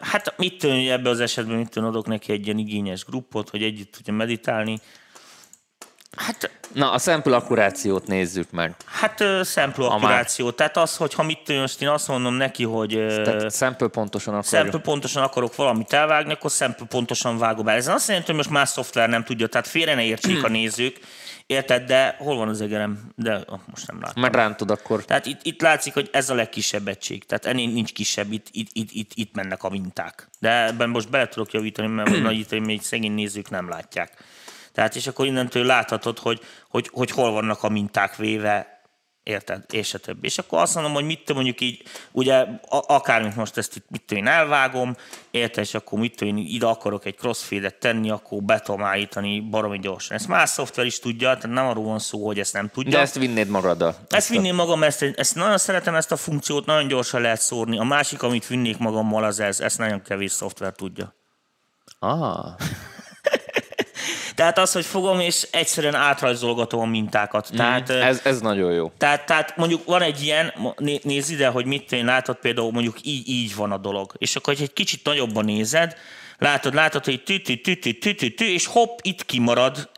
Hát ebben az esetben adok neki egy ilyen igényes gruppot, hogy együtt tudja meditálni. Hát, na, a sample akkurációt nézzük meg. Hát sample akkuráció, tehát az, hogy ha most én azt mondom neki, hogy sample pontosan akarok valamit elvágni, akkor sample pontosan vágom el. Ez azt jelenti, hogy most más szoftver nem tudja, tehát félre ne értsék a nézők, érted, de hol van az egerem? De most nem látom. Megrántod akkor. Tehát itt látszik, hogy ez a legkisebb egység, tehát ennél nincs kisebb, itt mennek a minták. De ebben most bele tudok javítani, mert nagyítani, még szegény nézők nem látják. Tehát és akkor innentől láthatod, hogy hol vannak a minták véve, érted, és a többi. És akkor azt mondom, hogy mit mondjuk így, ugye akármint most ezt itt én elvágom, érted, és akkor én ide akarok egy crossfade-et tenni, akkor betomálítani baromi gyorsan. Ezt más szoftver is tudja, tehát nem arról van szó, hogy ezt nem tudja. De ezt vinnéd magaddal. Ezt vinném magam, ezt nagyon szeretem, ezt a funkciót nagyon gyorsan lehet szórni. A másik, amit vinnék magammal, az ez. Ezt nagyon kevés szoftver tudja. Tehát az, hogy fogom, és egyszerűen átrajzolgatom a mintákat. Tehát, ez nagyon jó. Tehát mondjuk van egy ilyen, nézd ide, hogy én látod például, mondjuk így van a dolog. És akkor, hogy egy kicsit nagyobban nézed, látod, hogy tü-tü-tü-tü-tü-tü, és hopp, itt kimarad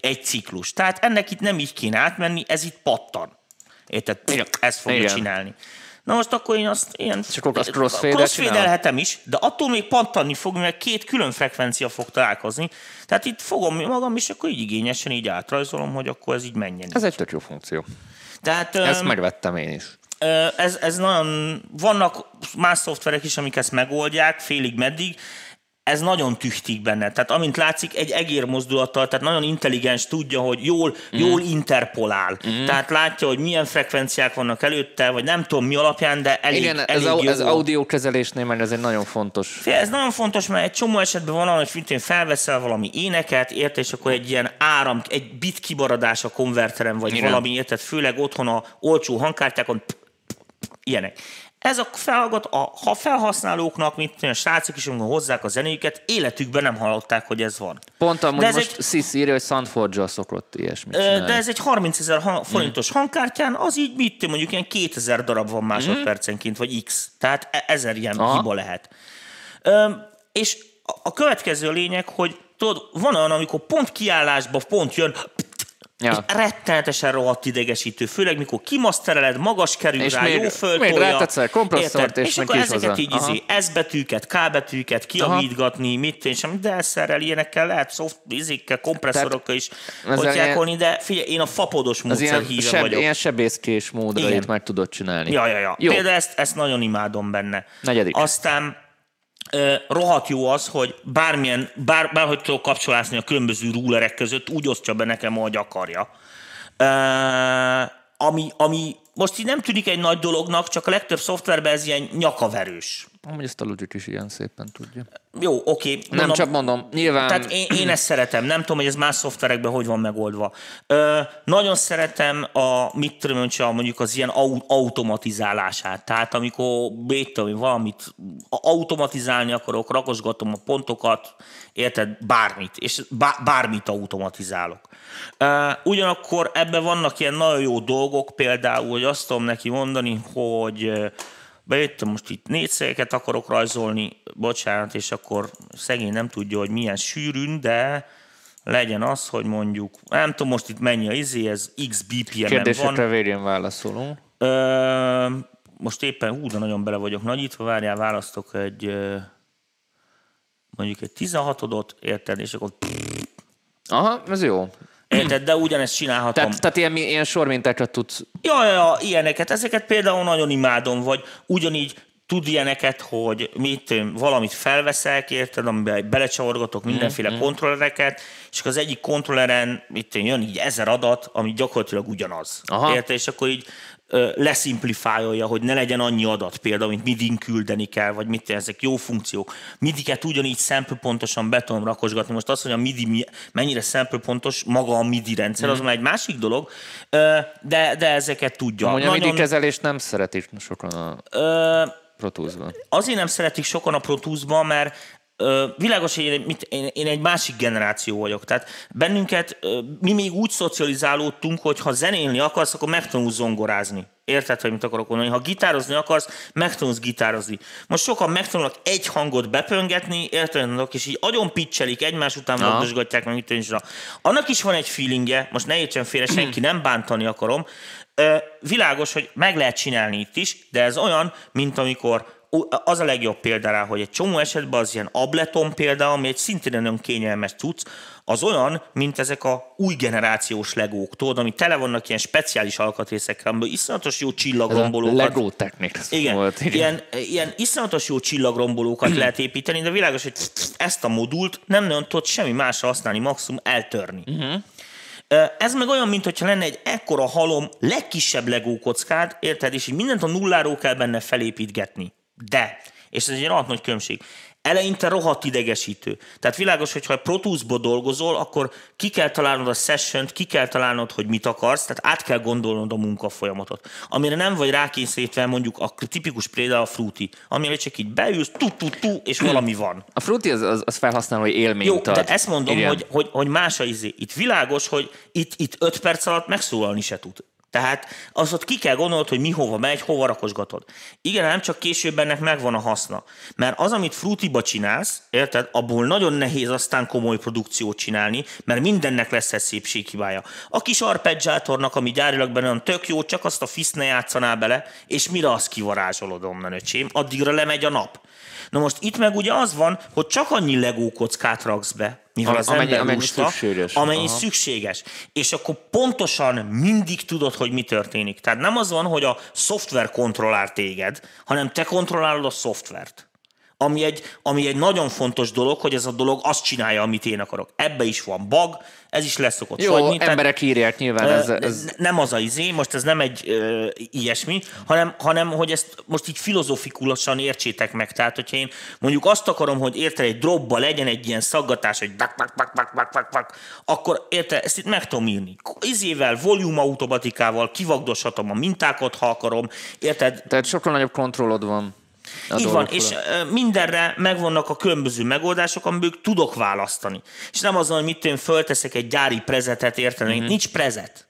egy ciklus. Tehát ennek itt nem így kéne átmenni, ez itt pattan. Érted? Ezt fogja csinálni. Na most akkor én azt ilyen crossfade-elhetem is, de attól még pattanni fog, mert 2 külön frekvencia fog találkozni. Tehát itt fogom magam, és akkor így igényesen így átrajzolom, hogy akkor ez így menjen. Ez egy tök jó funkció. Tehát, ezt megvettem én is. Ez nagyon, vannak más szoftverek is, amik ezt megoldják, félig meddig. Ez nagyon tühtik benne. Tehát amint látszik, egy egérmozdulattal, tehát nagyon intelligens, tudja, hogy jól interpolál. Tehát látja, hogy milyen frekvenciák vannak előtte, vagy nem tudom mi alapján, de elég, igen, elég ez audiokezelésnél már ez egy nagyon fontos. Ez nagyon fontos, mert egy csomó esetben van, hogy fintén felveszel valami éneket, érted, és akkor egy ilyen áram, egy bit kibaradás a konverteren, vagy igen, valami, érted, főleg otthon a olcsó hangkártyákon, ilyenek. Ez a felhasználóknak, mint a srácok is, amikor hozzák a zenéjüket, életükben nem hallották, hogy ez van. Pont amúgy most Szisz írja, hogy Soundforge-al szokott ilyesmit csinálni. De ez egy 30 000 forintos hangkártyán, az így mondjuk ilyen 2000 darab van másodpercenként, vagy X. Tehát 1000 ilyen hiba lehet. És a következő lényeg, hogy tudod, van olyan, amikor pont kiállásba, pont jön... Ja. Rettenetesen rohadt idegesítő, főleg mikor kimasztereled, magas kerül és rá, még, jó föltolja. Még rátetszel kompresszort, és akkor ezeket így S betűket, K betűket kiavítgatni, de eszerrel ilyenekkel lehet kompresszorokkal is hozzálkolni, de figyelj, én a fapodos módszer híve vagyok. Ilyen sebészkés módra itt meg tudod csinálni. Ja. Például ezt nagyon imádom benne. Negyedik. Aztán... rohadt jó az, hogy bárhogy tudok kapcsolászni a különböző rulerek között, úgy osztja be nekem, ahogy akarja. Ami most így nem tűnik egy nagy dolognak, csak a legtöbb szoftverben ez ilyen nyakaverős. Amúgy ezt a Logic is ilyen szépen tudja. Jó, oké. Okay, nem csak mondom, nyilván... Tehát én ezt szeretem, nem tudom, hogy ez más szoftverekben hogy van megoldva. Nagyon szeretem a, mit tudom, mondjuk az ilyen automatizálását. Tehát amikor valamit automatizálni akarok, rakosgatom a pontokat, érted, bármit, és bármit automatizálok. Ugyanakkor ebben vannak ilyen nagyon jó dolgok, például, hogy azt tudom neki mondani, hogy... bejöttem, most itt 4 széket akarok rajzolni, bocsánat, és akkor szegény nem tudja, hogy milyen sűrűn, de legyen az, hogy mondjuk, nem tudom, most itt mennyi a izé, ez X BPM-en van. Kérdésekre vérjen válaszolunk. Most éppen, de nagyon bele vagyok nagyítva, várjál, választok egy, mondjuk egy 16-odot, érted, és akkor... Aha, ez jó. Érted, de ugyanezt csinálhatom. Tehát ilyen sormintákat tudsz... Ja, ilyeneket. Ezeket például nagyon imádom, vagy ugyanígy tud ilyeneket, hogy valamit felveszek, érted, amiben belecsavargatok mindenféle kontrollereket, és akkor az egyik kontrolleren jön így 1000 adat, ami gyakorlatilag ugyanaz. Aha. Érted, és akkor így leszimplifálja, hogy ne legyen annyi adat például, mint midin küldeni kell, vagy mit, ezek jó funkciók. Midiket ugyanígy szempelpontosan be tudom rakosgatni. Most azt, hogy a midi mennyire szempelpontos maga a midi rendszer, az már egy másik dolog, de ezeket tudja. Mondja, a midi kezelést nem szeretik sokan a Pro Tools-ban. Azért nem szeretik sokan a Pro Tools-ban, mert világos, hogy én egy másik generáció vagyok. Tehát bennünket, mi még úgy szocializálódtunk, hogy ha zenélni akarsz, akkor megtanulsz zongorázni. Érted, hogy mit akarok mondani? Ha gitározni akarsz, megtanulsz gitározni. Most sokan megtanulnak egy hangot bepöngetni, érted, és így agyon pitchelik, egymás után mondosgatják meg, annak is van egy feelingje, most ne értsen félre, senki nem bántani akarom. Világos, hogy meg lehet csinálni itt is, de ez olyan, mint amikor az a legjobb példára, hogy egy csomó esetben az ilyen ableton példa, ami egy szintén önkényelmes cucc, az olyan, mint ezek a új generációs legók, tudod, ami tele vannak ilyen speciális alkatrészekkel, amiből iszonyatos jó csillagrombolókat... Lego technik volt. Ilyen iszonyatos jó csillagrombolókat lehet építeni, de világos, hogy ezt a modult nem nagyon tudod semmi másra használni, maximum eltörni. Ez meg olyan, mintha lenne egy ekkora halom, legkisebb legó kockád, érted, és így mindent a nulláról kell benne felépítgetni. De, és ez egy rohadt nagy különbség, eleinte rohadt idegesítő. Tehát világos, hogyha Pro Tools-ba dolgozol, akkor ki kell találnod a sessiont, ki kell találnod, hogy mit akarsz, tehát át kell gondolnod a munkafolyamatot. Amire nem vagy rákényszerítve mondjuk a tipikus példa a Fruity, amire csak így beülsz, és valami van. A Fruity az felhasználó élményt ad. Jó, de ezt mondom, hogy más a izé. Itt világos, hogy itt 5 perc alatt megszólalni se tud. Tehát azt ott ki kell gondolnod, hogy mi hova megy, hova rakosgatod. Igen, nem csak később ennek megvan a haszna. Mert az, amit Fruity-ba csinálsz, érted, abból nagyon nehéz aztán komoly produkciót csinálni, mert mindennek lesz egy szépséghibája. A kis arpeggiátornak, ami gyárilag benne van, tök jó, csak azt a fiszt ne játszanál bele, és mire azt kivarázsolod onnan, öcsém, addigra lemegy a nap. Na most itt meg ugye az van, hogy csak annyi legó kockát raksz be, mivel az ember úszta, amennyi szükséges. És akkor pontosan mindig tudod, hogy mi történik. Tehát nem az van, hogy a szoftver kontrollál téged, hanem te kontrollálod a szoftvert. Ami egy nagyon fontos dolog, hogy ez a dolog azt csinálja, amit én akarok. Ebbe is van bug, ez is leszokott fagyni. Jó, emberek írják nyilván. Nem az a izé, most ez nem egy ilyesmi, hanem hogy ezt most így filozofikulosan értsétek meg. Tehát, hogyha én mondjuk azt akarom, hogy érted, egy dropba legyen egy ilyen szaggatás, hogy bak, akkor érted, ezt itt meg tudom írni. Izével, volume automatikával kivagdoshatom a mintákat, ha akarom. Érted? Tehát sokkal nagyobb kontrollod van. Így van, és mindenre megvannak a különböző megoldások, amiből tudok választani. És nem azon, hogy fölteszek egy gyári prezetet, értelem, nincs prezet.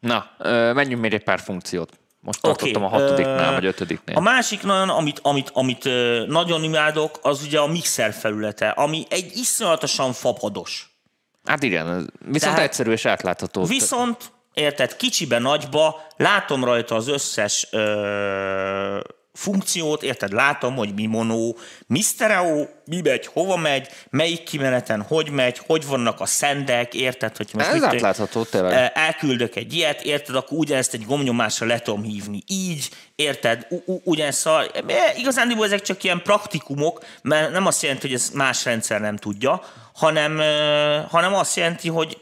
Na, menjünk még egy pár funkciót. Most tartottam a 6-nál, vagy 5-nél. A másik nagyon, amit nagyon imádok, az ugye a mixer felülete, ami egy iszonyatosan fapados. Hát igen, viszont tehát egyszerű és átlátható. Viszont, érted, kicsibe nagyba látom rajta az összes... funkciót, érted, látom, hogy mi monó, mi sztereó, mi megy, hova megy, melyik kimeneten hogy megy, hogy vannak a szendek, érted? Hogy most ez átlátható, tényleg. Elküldök egy ilyet, érted, akkor ugyanezt egy gomnyomásra le tudom hívni így, érted? Ugyanezt, igazándiból ezek csak ilyen praktikumok, mert nem azt jelenti, hogy ez más rendszer nem tudja, hanem azt jelenti, hogy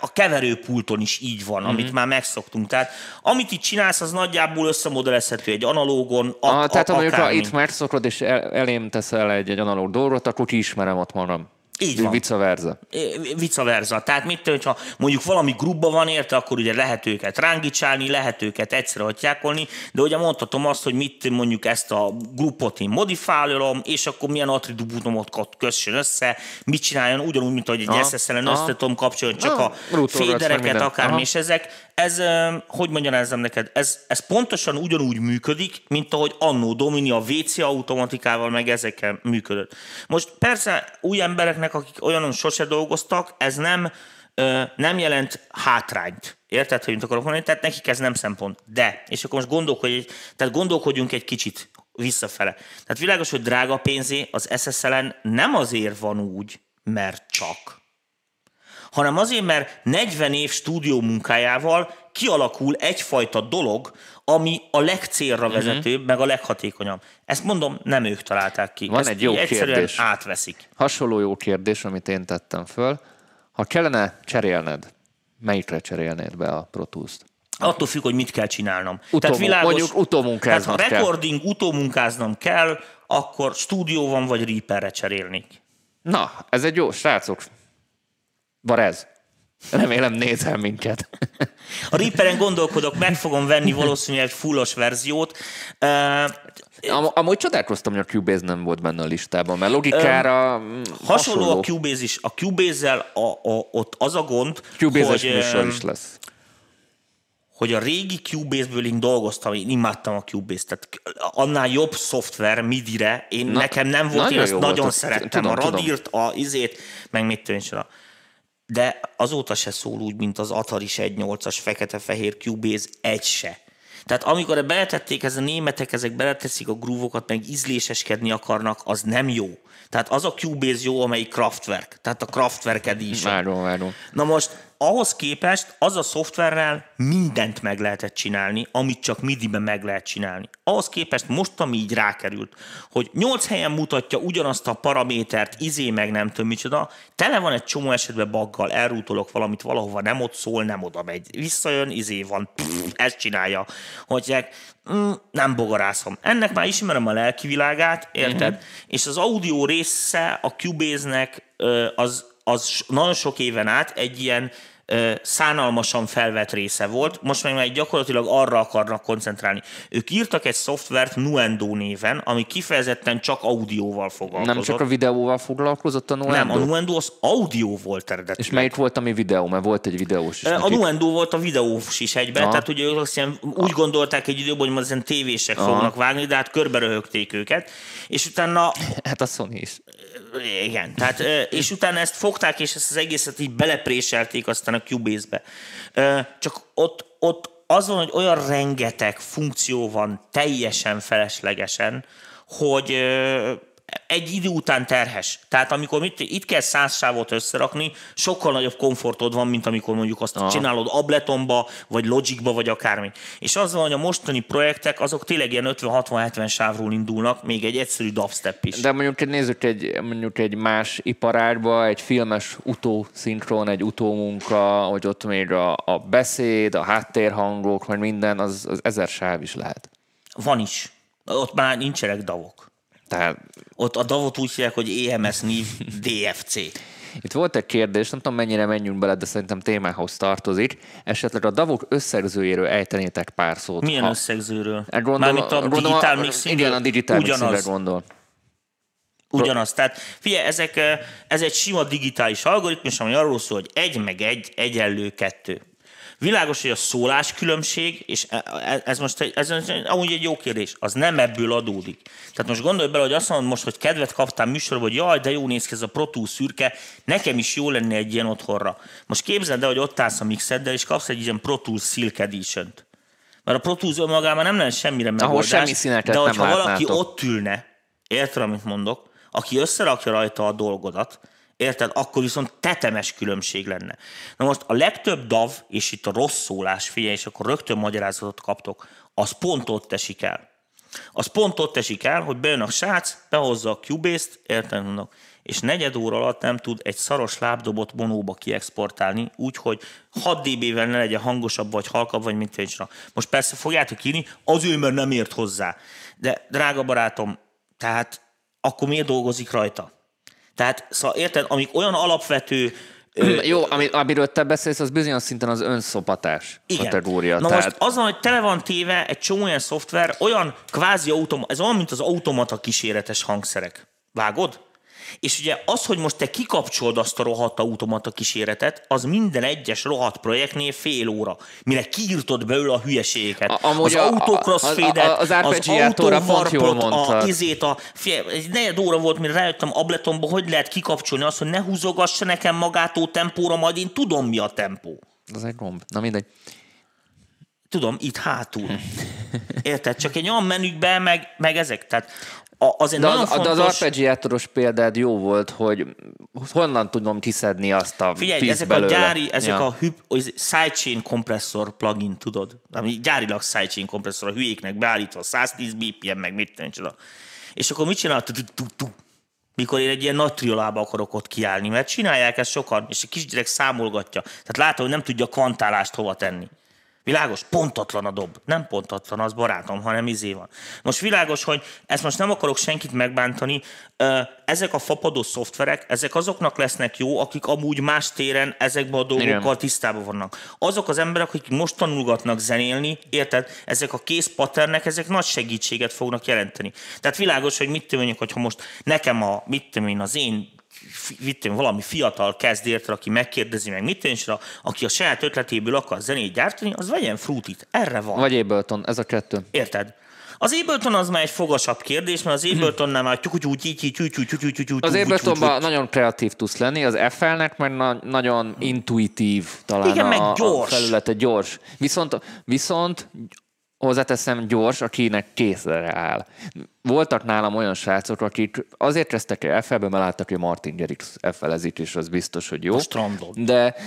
a keverőpulton is így van, amit már megszoktunk. Tehát amit itt csinálsz, az nagyjából összemodellezhető egy analógon, tehát mondjuk, ha itt megszokod, és elém teszel egy analóg dolgot, akkor kiismerem ott magam. Így van. Vice versa. Tehát ha mondjuk valami grubba van érte, akkor ugye lehet őket rángicálni, lehet őket egyszerre hatjákolni, de ugye mondhatom azt, hogy mondjuk ezt a grupot én modifálom, és akkor milyen attribútumokat kössön össze, mit csináljon, ugyanúgy, mint ahogy egy SSL-en összetom kapcsolni, csak a fédereket, akármi, és hogy magyarázzam neked, ez pontosan ugyanúgy működik, mint ahogy annó Domini a WC automatikával meg ezekkel működött. Most persze új embereknek, akik olyanon sose dolgoztak, ez nem jelent hátrányt. Érted, hogy mit akarok mondani? Tehát nekik ez nem szempont. De, és akkor most gondolkodjunk egy kicsit visszafele. Tehát világos, hogy drága pénzé az SSL-en nem azért van úgy, mert csak, hanem azért, mert 40 év stúdió munkájával kialakul egyfajta dolog, ami a legcélra vezetőbb, meg a leghatékonyabb. Ezt mondom, nem ők találták ki. Van ezt egy jó kérdés. Átveszik. Hasonló jó kérdés, amit én tettem föl. Ha kellene cserélned, melyikre cserélnéd be a Pro Tools-t? Attól függ, hogy mit kell csinálnom. Mondjuk utómunkáznom kell. Ha recording utómunkáznom kell, akkor stúdió van, vagy Reaper-re cserélnék. Na, ez egy jó, srácok. Barez, remélem nézel minket. A Reaperen gondolkodok, meg fogom venni valószínűleg egy fullos verziót. Amúgy csodálkoztam, hogy a Cubase nem volt benne a listában, mert logikára hasonló. A Cubase is. A Cubase-zel ott az a gond, Cubase-es műsor is lesz. Hogy a régi Cubase-ből én dolgoztam, én imádtam a Cubase-t, tehát annál jobb szoftver midire, nekem nem volt, én ezt nagyon szerettem. Tudom, a Radírt, a izét, meg mit tűncsen. De azóta se szól úgy, mint az Ataris 1.8-as fekete-fehér Cubase, egy se. Tehát amikor beletették, ez a németek, ezek beleteszik a grúvokat, meg ízléseskedni akarnak, az nem jó. Tehát az a Cubase jó, amelyik Kraftwerk. Tehát a Kraftwerk Edition. Várom. Na most ahhoz képest az a szoftverrel mindent meg lehetett csinálni, amit csak MIDI-ben meg lehet csinálni. Ahhoz képest most, ami így rákerült, hogy 8 helyen mutatja ugyanazt a paramétert, meg nem tudom micsoda, tele van egy csomó esetben buggal, elrútolok valamit valahova, nem ott szól, nem oda megy. Visszajön, van, ezt csinálja. Hogy nem bogarászom. Ennek már ismerem a lelkivilágát, érted? És az audio része a Cubase-nek az nagyon sok éven át egy ilyen szánalmasan felvett része volt, most meg már gyakorlatilag arra akarnak koncentrálni. Ők írtak egy szoftvert Nuendo néven, ami kifejezetten csak audióval foglalkozott. Nem csak a videóval foglalkozott a Nuendo? Nem, a Nuendo az audio volt eredetileg. És melyik volt, ami videó? Mert volt egy videós is. A Nuendo volt a videós is egyben, tehát ugye ők úgy gondolták egy időben, hogy majd tévések fognak vágni, de hát körbe röhögték őket, és utána... Hát a Sony is. Igen, tehát, és utána ezt fogták, és ezt az egészet így belepréselték aztán a Cubase-be. Csak ott az van, hogy olyan rengeteg funkció van teljesen feleslegesen, hogy egy idő után terhes. Tehát amikor itt kell 100 sávot összerakni, sokkal nagyobb komfortod van, mint amikor mondjuk azt csinálod Abletonba, vagy Logicba, vagy akármi. És az van, hogy a mostani projektek, azok tényleg ilyen 50-60-70 sávról indulnak, még egy egyszerű dubstep is. De mondjuk nézzük egy más iparágba, egy filmes utószinkron, egy utómunka, hogy ott még a beszéd, a háttérhangok, vagy minden, az 1000 sáv is lehet. Van is. Ott már nincsenek davok. Tehát... Ott a davot úgy hívják, hogy EMS NIV DFC. Itt volt egy kérdés, nem tudom mennyire menjünk bele, de szerintem témához tartozik. Esetleg a davok összegzőjéről ejtenétek pár szót. Milyen összegzőről? Mármint a digitál mixingről? Igen, a digitál mixingről gondol. Ugyanaz. Tehát figyelj, ez egy sima digitális algoritmus, ami arról szól, hogy 1 + 1 = 2. Világos, hogy a szólás különbség, és ez amúgy egy jó kérdés, az nem ebből adódik. Tehát most gondolj bele, hogy azt mondod most, hogy kedvet kaptál műsorban, hogy jaj, de jó néz ki ez a Pro Tools szürke, nekem is jó lenne egy ilyen otthonra. Most képzeld el, hogy ott állsz a mixeddel, és kapsz egy ilyen Pro Tools Silk Edition-t. Mert a Pro Tools önmagában nem lenne semmire megoldás, de hogyha valaki ott ülne, érted, amit mondok, aki összerakja rajta a dolgodat, érted? Akkor viszont tetemes különbség lenne. Na most a legtöbb DAV, és itt a rossz szólás, figyelj, és akkor rögtön magyarázatot kaptok, az pont ott esik el. Az pont ott esik el, hogy bejön a srác, behozza a Cubase-t, érted, mondok, és negyed óra alatt nem tud egy szaros lábdobot monóba kiexportálni, úgyhogy 6 dB-vel ne legyen hangosabb, vagy halkabb, vagy mint végre. Most persze fogjátok írni, az ő mert nem ért hozzá. De drága barátom, tehát akkor miért dolgozik rajta? Tehát, szóval érted, amik olyan alapvető... Jó, amiről te beszélsz, az bizonyos szinten az önszopatás kategória. Na tehát... most azon, hogy tele van téve egy csomó olyan szoftver, olyan kvázi automata, ez olyan, mint az automata kíséretes hangszerek. Vágod? És ugye az, hogy most te kikapcsolod azt a rohadt automata kíséretet, az minden egyes rohadt projektnél fél óra, mire kiírtod belőle a hülyeségeket. Az autocrossfédet, az autovarpot, a izét, egy negyed óra volt, mire rájöttem Abletonba, hogy lehet kikapcsolni azt, hogy ne húzogassa nekem magától tempóra, majd én tudom, mi a tempó. Az egy gomb. Na mindegy. Tudom, itt hátul. Érted? Csak egy olyan menükbe, meg ezek. Tehát de az arpeggiátoros példád jó volt, hogy honnan tudom kiszedni azt a figyelj, ezek belőle. A gyári, ezek ja. A sidechain kompresszor plugin, tudod? Ami gyárilag sidechain kompresszor, a hülyéknek beállítva 110 BPM, meg mit nem csinál. És akkor mit csinál? Mikor én egy ilyen nagy triolába akarok ott kiállni, mert csinálják ezt sokan, és a kisgyerek számolgatja. Tehát látom, hogy nem tudja a kvantálást hova tenni. Világos? Pontatlan a dob. Nem pontatlan, az barátom, hanem izé van. Most világos, hogy ezt most nem akarok senkit megbántani, ezek a fapadó szoftverek, ezek azoknak lesznek jó, akik amúgy más téren ezekben a dolgokkal igen. Tisztában vannak. Azok az emberek, akik most tanulgatnak zenélni, érted? Ezek a készpaternek, ezek nagy segítséget fognak jelenteni. Tehát világos, hogy mit tűnjük, hogyha most nekem az én valami fiatal kezd érte, aki megkérdezi meg mit tűncsra, aki a saját ötletéből akar zenét gyártani, az vegyen Fruitit. Erre van. Vagy Ableton, ez a kettő. Érted? Az Ableton az már egy fogasabb kérdés, mert az Abletonnál már az Abletonban nagyon kreatív tudsz lenni, az FL-nek már nagyon intuitív talán. Igen, meg gyors. A felülete gyors. Viszont hozzáteszem gyors, akinek kézre áll. Voltak nálam olyan srácok, akik azért kezdtek el FL-be, mert láttak, hogy Martin Garrix FL-ezik, és az biztos, hogy jó.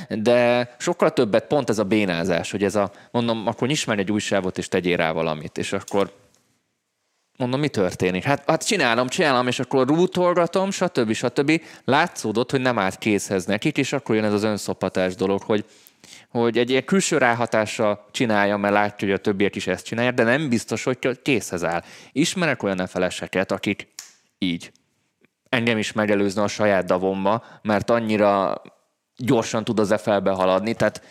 De sokkal többet pont ez a bénázás, hogy ez a, mondom, akkor ismerj egy új sávot, és tegyél rá valamit, és akkor mondom, mi történik? Hát csinálom, és akkor rútolgatom, stb. Látszódott, hogy nem állt kézhez nekik, és akkor jön ez az önszopatás dolog, hogy egy ilyen külső ráhatással csinálja, mert látja, hogy a többiek is ezt csinálják, de nem biztos, hogy készhez áll. Ismerek olyan feleseket, akik így. Engem is megelőzne a saját davomba, mert annyira gyorsan tud az FL-be haladni, tehát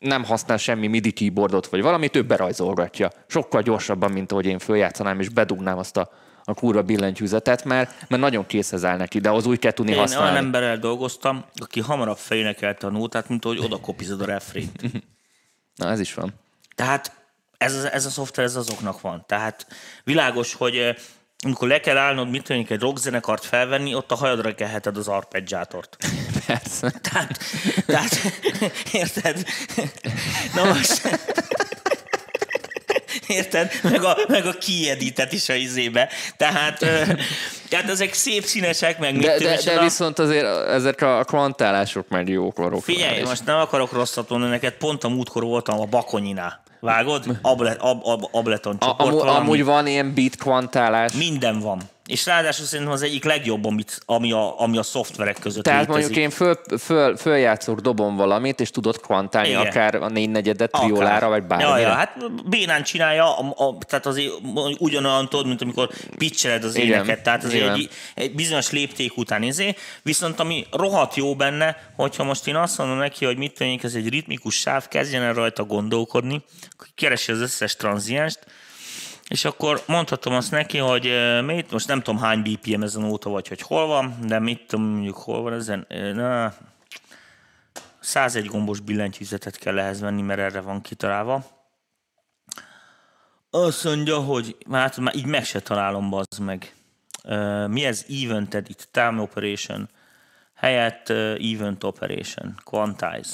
nem használ semmi MIDI keyboardot, vagy valamit, ő berajzolgatja. Sokkal gyorsabban, mint ahogy én följátszanám, és bedugnám azt a kurva billentyűzetet, mert nagyon készhez áll neki, de az úgy kell tudni használni. Én olyan emberrel dolgoztam, aki hamarabb felénekelte a nótát, mint ahogy oda kopizod a refrént. Na, ez is van. Tehát ez a szoftver, ez azoknak van. Tehát világos, hogy amikor le kell állnod, mit tudnék egy rockzenekart felvenni, ott a hajadra keheted az arpeggiátort. Persze. Tehát érted? Na most... Érted? Meg a kiedített is a izébe. Tehát ezek szép színesek, meg mit tűnösen. De viszont azért ezek a kvantálások meg jók varok. Figyelj, most nem akarok rosszat mondani neked, pont a múltkor voltam a Bakonyinál. Vágod? Ableton csoport valami. Amúgy van ilyen beat kvantálás. Minden van. És ráadásul szerintem az egyik legjobb, ami a szoftverek között tehát létezik. Mondjuk én följátszok, dobom valamit, és tudod kvantálni igen. Akár a 4/4 triolára, vagy bármire. Ja, hát bénán csinálja, tehát azért ugyanolyan tudod, mint amikor pitchered az igen. Éneket, tehát azért egy bizonyos lépték után izé. Viszont ami rohadt jó benne, hogyha most én azt mondom neki, hogy mit tűnik, ez egy ritmikus sáv, kezdjen el rajta gondolkodni, keresi az összes tranzienst, és akkor mondhatom azt neki, hogy most nem tudom hány BPM ezen óta vagy, hogy hol van, de mit tudom, mondjuk hol van ezen. 101 gombos billentyűzetet kell ehhez venni, mert erre van kitalálva. Azt mondja, hogy már így meg se találom, bazd meg. Mi ez event edit, time operation, helyett event operation, quantize.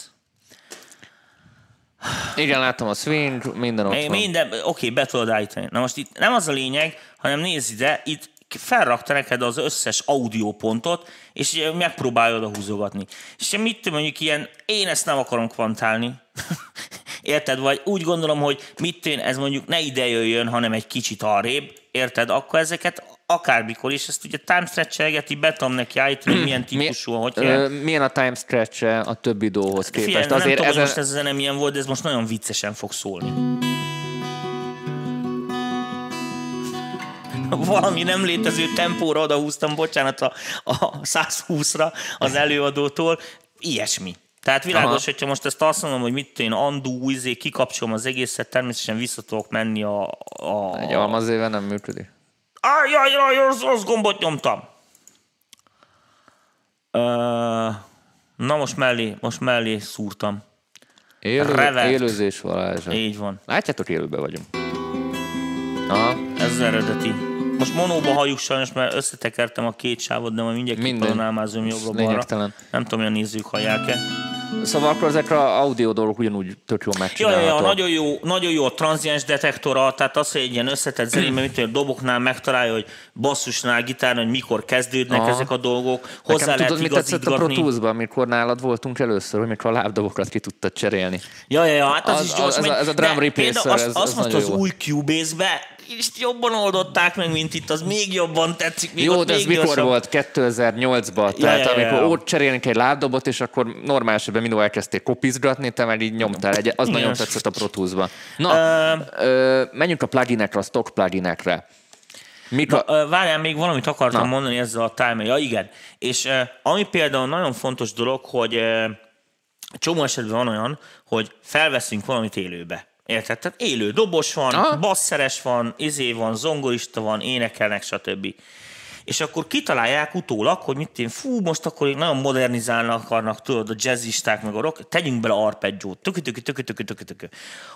Igen, látom a swing, minden ott van. Oké, be tudod állítani. Na most itt nem az a lényeg, hanem nézd ide, itt felrakta neked az összes audiópontot, és megpróbálod a húzogatni. És mit mondjuk ilyen, én ezt nem akarom kvantálni. Érted? Vagy úgy gondolom, hogy mit én, ez mondjuk ne ide jöjjön, hanem egy kicsit arrébb. Érted? Akkor ezeket akármikor is, ezt ugye time stretch-elgeti, be tudom neki állítani, hogy milyen típusú, hogy milyen a time stretch a többi dolghoz képest. Figyelj, azért nem tudom, most ez a zene milyen volt, de ez most nagyon viccesen fog szólni. Valami nem létező tempóra odahúztam, bocsánat, a 120-ra az előadótól. Ilyesmi. Tehát világos, aha, hogyha most ezt azt mondom, hogy mit én andú, kikapcsolom az egészet, természetesen vissza tudok menni a... Egy almazével nem működik. Jaj, rossz gombot nyomtam. Na most mellé szúrtam. Élőzés varázsa. Így van. Látjátok, élőben vagyunk. Aha. Ez az eredeti. Most monóba halljuk sajnos, mert összetekertem a két sávot, de majd mindjárt kipalanálmázom jobbra-balra. Nem tudom, hogy a nézők hallják-e. Szóval akkor ezekre az audio dolgok ugyanúgy tök jól megcsinálható. Ja, nagyon jó a tranziens detektora, tehát az, hogy egy ilyen összetett zenében, mint a doboknál megtalálja, hogy basszusnál, gitárnál, hogy mikor kezdődnek ezek a dolgok, hozzá nekem lehet igazítgatni. Nekem tetszett a Pro Tools-ban, amikor nálad voltunk először, amikor a lábdobokat ki tudtad cserélni. Ja, hát az is gyors. Ez a drum replacer, ez nagyon jó. Az új Cubase-be, és jobban oldották meg, mint itt, az még jobban tetszik. Még jó, de ez mikor volt? 2008-ban. Tehát amikor ott cserélnek egy lábdobot, és akkor normálisabban minó elkezdték kopizgatni, te már így nyomtál egyet. Az nagyon tetszett a Pro Tools-ban. Na, menjünk a pluginekre, a stock pluginekre. Várjál, még valamit akartam mondani ezzel a time-el. Ja, igen. És ami például nagyon fontos dolog, hogy csomó esetben van olyan, hogy felveszünk valamit élőbe. Érted? Tehát élő dobos van, basszeres van, van, zongorista van, énekelnek, stb. És akkor kitalálják utólag, hogy most akkor nagyon modernizálni akarnak, tudod, a jazzisták meg a rock, tegyünk bele arpeggiót, tökü.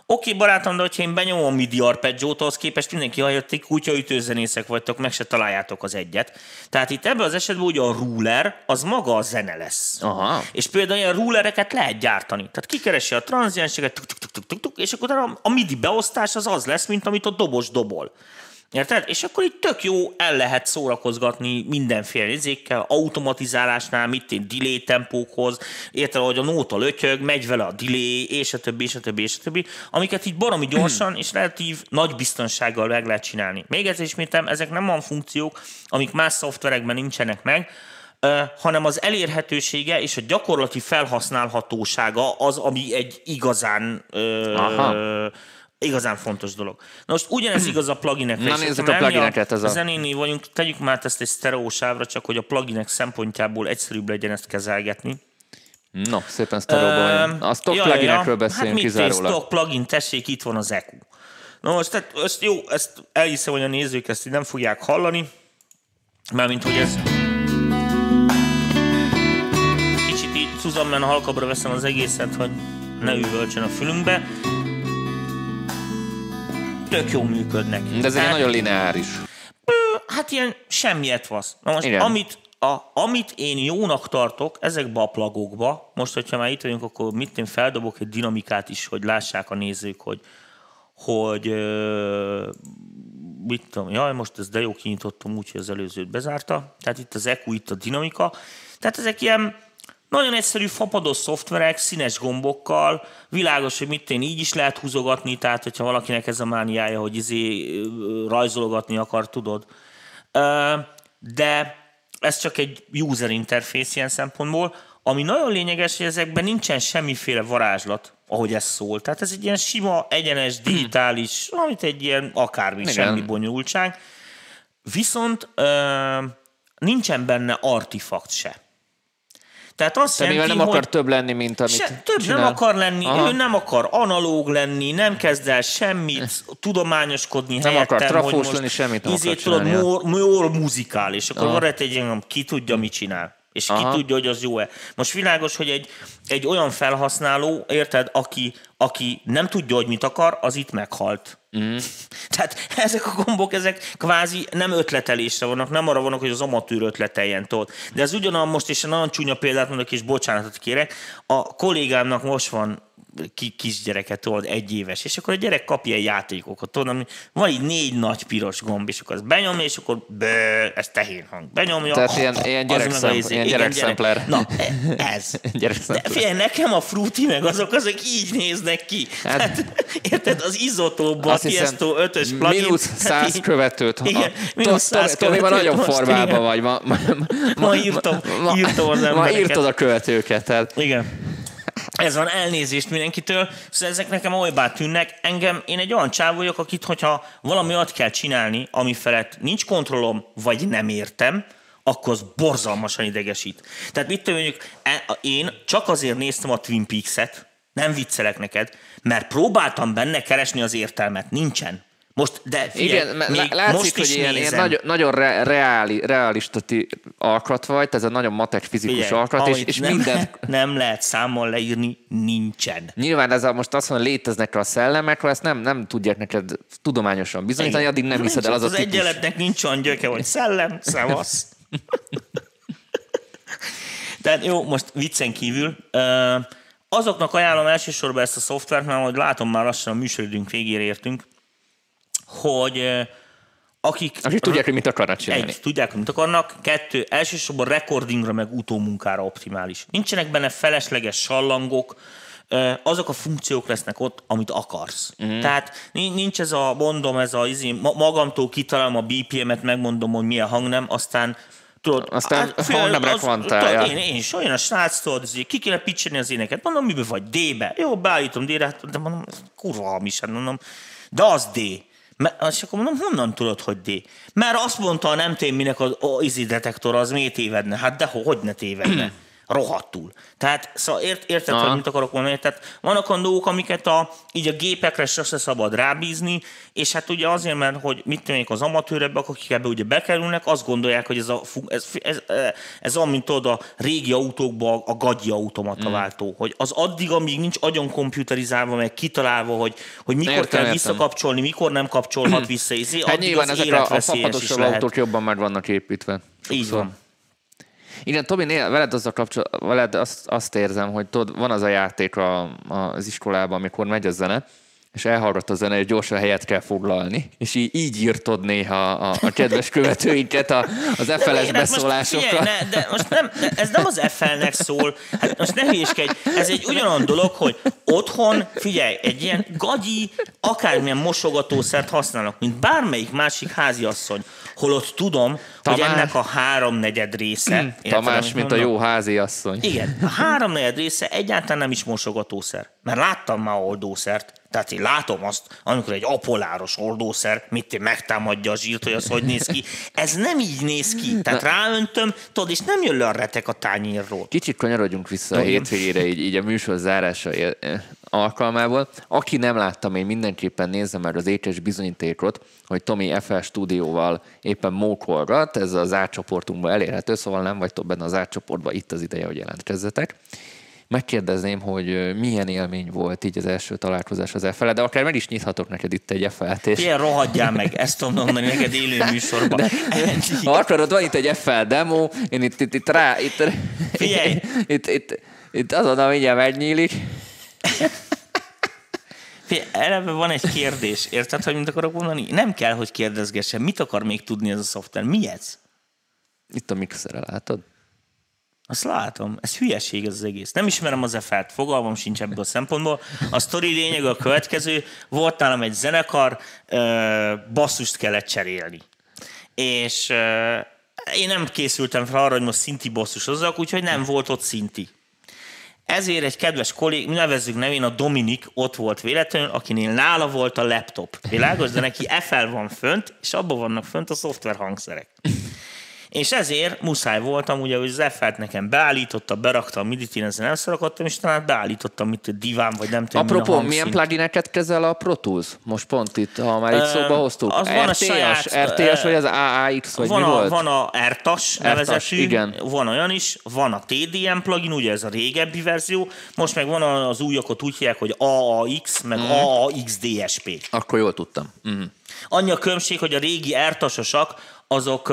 Oké, barátom, de hogyha én benyomom a midi arpeggiót, ahhoz képest mindenki halljatik, kutyaütőzenészek vagytok, meg se találjátok az egyet. Tehát itt ebben az esetben ugye a ruler, az maga a zene lesz. Aha. És például ilyen rulereket lehet gyártani. Tehát kikeresi a tranzienseket, és akkor a midi beosztás az lesz, mint amit a dobos dobol. Érted? És akkor itt tök jó el lehet szórakozgatni mindenféle izékkel, automatizálásnál, delay tempókhoz, érted, hogy a nóta lötyög, megy vele a delay, és a többi, és a többi, és a többi, amiket így baromi gyorsan és relatív nagy biztonsággal meg lehet csinálni. Még egyszer ismétlem, ezek nem olyan funkciók, amik más szoftverekben nincsenek meg, hanem az elérhetősége és a gyakorlati felhasználhatósága az, ami egy igazán fontos dolog. Na most ugyanez igaz a pluginekre. Na nézzük a plugineket. Zenénél vagyunk, tegyük már ezt egy sztereósávra, csak hogy a pluginek szempontjából egyszerűbb legyen ezt kezelgetni. No, szépen sztereóban vagyunk. A stock pluginekről beszélünk kizárólag. Hát mit stock plugin, tessék, itt van az EQ. Na most, tehát, jó, ezt elhiszem, hogy a nézők ezt nem fogják hallani, mármint, hogy ez... Kicsit így Susanne halkabbra veszem az egészet, hogy ne üvöltsön a fülünkbe. Tök jól működnek. De ez egy nagyon lineáris. Hát ilyen semmiet vasz. Na most, amit én jónak tartok ezekbe a plugokba, most, hogyha már itt vagyunk, akkor én feldobok egy dinamikát is, hogy lássák a nézők, hogy mit tudom, jaj, most ezt de jó kinyitottam, úgyhogy az előzőt bezárta. Tehát itt az EQ, itt a dinamika. Tehát ezek ilyen nagyon egyszerű fapados szoftverek, színes gombokkal, világos, hogy így is lehet húzogatni, tehát hogyha valakinek ez a mániája, hogy rajzologatni akar, tudod. De ez csak egy user interface ilyen szempontból, ami nagyon lényeges, hogy ezekben nincsen semmiféle varázslat, ahogy ez szól. Tehát ez egy ilyen sima, egyenes, digitális, amit egy ilyen akármi, semmi bonyolultság. Viszont nincsen benne artifakt se. Tehát azt jelenti, nem akar több lenni, mint amit több csinál. Nem akar lenni, ő nem akar analóg lenni, nem kezd el semmit tudományoskodni. Nem helyettem, akar trafós lenni, semmit nem akar csinálni. More muzikális, akkor van egy ilyen, ki tudja, mit csinál. És ki tudja, hogy az jó-e. Most világos, hogy egy olyan felhasználó, érted, aki nem tudja, hogy mit akar, az itt meghalt. Tehát ezek a gombok, ezek kvázi nem ötletelésre vannak, nem arra vannak, hogy az amatőr ötleteljen tolt. De ez ugyanaz most, és nagyon csúnya példát mondok, és bocsánatot kérek, a kollégámnak most van kisgyereket, tudod, 1 éves, és akkor a gyerek kapja egy játékokat, tudod, ami van így 4 nagy piros gomb, és akkor azt benyomja, és akkor ez tehén hang. Benyomja. Tehát ilyen gyerekszempler. Na, ez. De figyelj, nekem a Fruity meg azok, azok így néznek ki. Hát, érted, az izotóban, Tiesto 5-ös plugin. Minusz 100 követőt. Igen, minusz 100 követőt. Tomiban nagyon formában vagy. Ma írtam az embereket. Ma írtad a követőket. Igen. Ez van, elnézést mindenkitől, szóval ezek nekem olybá tűnnek. Engem, én egy olyan csáv vagyok, akit, hogyha valami olyat kell csinálni, ami felett nincs kontrollom, vagy nem értem, akkor az borzalmasan idegesít. Tehát mit tudom, mondjuk, én csak azért néztem a Twin Peaks-et, nem viccelek neked, mert próbáltam benne keresni az értelmet. Nincsen. Most, de figyelj, igen, még látszik, most hogy ilyen nagyon realista alkat vagy, ez a nagyon matek fizikus figyelj, alkat, és nem, mindent... nem lehet számon leírni, nincsen. Nyilván ez a, most azt mondja, léteznek a szellemek, ezt nem tudják neked tudományosan bizonyítani, igen. Addig nem hiszed el az a típus. Az egyenletnek nincs olyan gyöke, hogy szellem, szavasz. Tehát jó, most viccen kívül... azoknak ajánlom elsősorban ezt a szoftvert, mert ahogy látom már lassan a műsoridőnk végére értünk, hogy akik tudják, hogy mit akarnak csinálni. 1. Tudják, hogy mit akarnak. 2. Elsősorban recordingra meg utómunkára optimális. Nincsenek benne felesleges sallangok, azok a funkciók lesznek ott, amit akarsz. Mm-hmm. Tehát nincs ez a, mondom, ez a magamtól kitalálom a BPM-et, megmondom, hogy milyen hang nem, aztán tudod, aztán hangnemre kvantálja. Én is olyan a sráctól, ki kéne pitchelni az éneket. Mondom, miben vagy? D-be. Jó, beállítom D-re, de mondom, kurva hamisán, mondom. De az D. És akkor mondom, honnan tudod, hogy D? Mert azt mondta a nem téminek az izidetektor, az miért tévedne? Hát de hogy ne tévedne? Rohadtul. Tehát szóval érted, hogy mit akarok mondani? Tehát vannak olyan dolgok, amiket így a gépekre se szabad rábízni, és hát ugye azért, mert hogy mit tűnik az amatőrebbek, akik ebbe ugye bekerülnek, azt gondolják, hogy ez amint tudod a régi autókban a gagyi automata váltó, hogy az addig, amíg nincs agyon komputerizálva, meg kitalálva, hogy mikor kell visszakapcsolni, mikor nem kapcsolhat vissza, hát addig az életveszélyes is lehet. Autók jobban már vannak építve. Sokszor. Így van. Igen, Tomi, veled azt érzem, hogy tudod, van az a játék az iskolában, amikor megy a zene, és elhallgat a zene, és gyorsan helyet kell foglalni. És így írtod néha a kedves követőinket az FL-es beszólásokkal. De most nem, ez nem az FL-nek szól. Hát most ne hülyéskedj, ez egy ugyanolyan dolog, hogy otthon, figyelj, egy ilyen gagyi, akármilyen mosogatószert használnak, mint bármelyik másik háziasszony, holott tudom, Tamás, hogy ennek a 3/4 része... Tamás, mint a jó háziasszony. Igen, a 3/4 része egyáltalán nem is mosogatószer. Mert láttam már oldószert. Tehát én látom azt, amikor egy apoláros oldószer, megtámadja a zsírt, hogy az hogy néz ki. Ez nem így néz ki. Tehát ráöntöm, tudod, és nem jön le a retek a tányérról. Kicsit kanyarodjunk vissza a hétvégére, így a műsor zárása alkalmából. Aki nem látta még, mindenképpen nézze meg az ékes bizonyítékot, hogy Tomi FL Stúdióval éppen mókolgat, ez az átcsoportunkban elérhető, szóval nem vagytok benne az átcsoportban, itt az ideje, hogy jelentkezzetek. Megkérdezném, hogy milyen élmény volt így az első találkozás az FL-e, de akár meg is nyithatok neked itt egy FL-t. És... Ilyen rohadjál meg, ezt tudom mondani neked élő műsorban. Ha akarod, van itt egy FL demo, én itt rá... Itt azonnal mindjárt megnyílik. Eleve van egy kérdés, érted, hogy mit akarok mondani? Nem kell, hogy kérdezgessen. Mit akar még tudni ez a szoftver? Mi ez? Itt a mixerre, látod? Azt látom, ez hülyeség ez az egész. Nem ismerem az FL-t, fogalmam sincs ebből a szempontból. A sztori lényeg a következő, volt nálam egy zenekar, basszust kellett cserélni. És én nem készültem fel arra, hogy most szinti basszus hozzak, úgyhogy nem volt ott szinti. Ezért egy kedves kollég, nevezzük nevén a Dominik, ott volt véletlenül, akinél nála volt a laptop. Világos, de neki FL van fönt, és abban vannak fönt a szoftver hangszerek. És ezért muszáj voltam, ugye, hogy az FL-t nekem beállította, berakta a midit, én ezzel nem szakadtam, és talán beállítottam, mint a diván, vagy nem tudom. Apropó, milyen plugineket kezel a Pro Tools? Most pont itt, ha már itt szóba hoztuk. RTS, vagy az AAX, vagy mi volt? Van a RTS nevezetű, van olyan is, van a TDM plugin, ugye ez a régebbi verzió, most meg van az újakot úgy hívják, hogy AAX, meg AAX DSP. Akkor jól tudtam. Annyi a különbség, hogy a régi RTAS-osak azok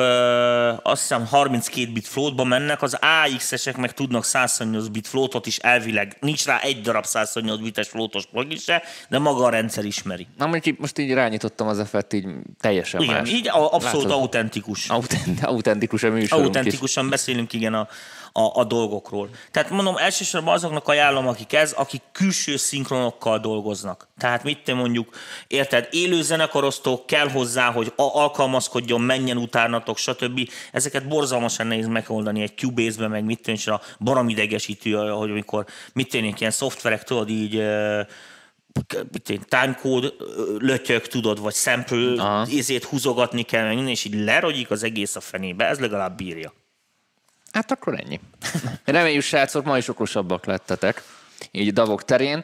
azt hiszem 32 bit floatba mennek, az AX-esek meg tudnak 128 bit floatot is elvileg. Nincs rá egy darab 128 bites floatos plugin se, de maga a rendszer ismeri. Na mondjuk most így rányítottam az effekt, így teljesen igen, más. Igen, így abszolút autentikus. Autentikus a műsorunk is. Autentikusan beszélünk, igen, a dolgokról. Tehát mondom, elsősorban azoknak ajánlom, akik külső szinkronokkal dolgoznak. Tehát mit te mondjuk, érted, élő zenekarosztó kell hozzá, hogy alkalmazkodjon, menjen utánatok, stb. Ezeket borzalmasan nehéz megoldani egy Cubase-be, meg mit tűnik, és a baromi idegesítő, hogy amikor mit tűnik, ilyen szoftverek, tudod így, timecode lötyök, tudod, vagy sample ezért húzogatni kell, meg minden, és így lerogyik az egész a fenébe, ez legalább bírja. Hát akkor ennyi. Reméljük, srácok, ma is okosabbak lettetek, így davok terén.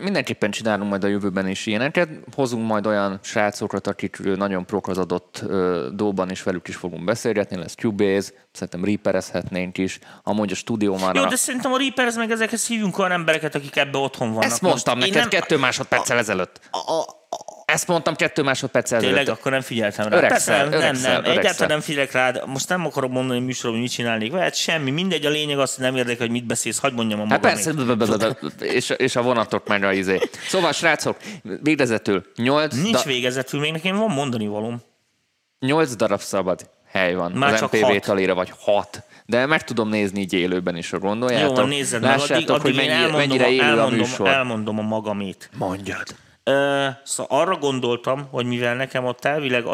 Mindenképpen csinálunk majd a jövőben is ilyeneket. Hozunk majd olyan srácokat, akik nagyon prok az adott dolban, és velük is fogunk beszélgetni. Lesz Cubase, szerintem reaperezhetnénk is. Amúgy a stúdió már... Jó, de szerintem a reaperez meg ezekhez hívjunk olyan embereket, akik ebben otthon vannak. Ezt mondtam most neked 2 másodperccel ezelőtt. Ezt mondtam 2 másodperccel előtt. Tényleg, akkor nem figyeltem rá. Öregszel. Egyáltalán nem figyelek rád. Most nem akarom mondani, hogy műsorban, hogy mit csinálnék. Hát semmi. Mindegy, a lényeg az, hogy nem érdekel, hogy mit beszélsz. Hadd mondjam a magamét. És a vonatok meg a izé. Szóval, srácok, végezetül 8... Nincs végezetül, még nekem van mondani valóm. 8 darab szabad hely van. Már az MPV talira, vagy 6. De meg tudom nézni így élőben is, ha gondoljátok. Jó, van, nézzed meg. Lássátok, hogy mennyire élő a műsor. Elmondom a magamét. Mondjad. Szóval arra gondoltam, hogy mivel nekem ott elvileg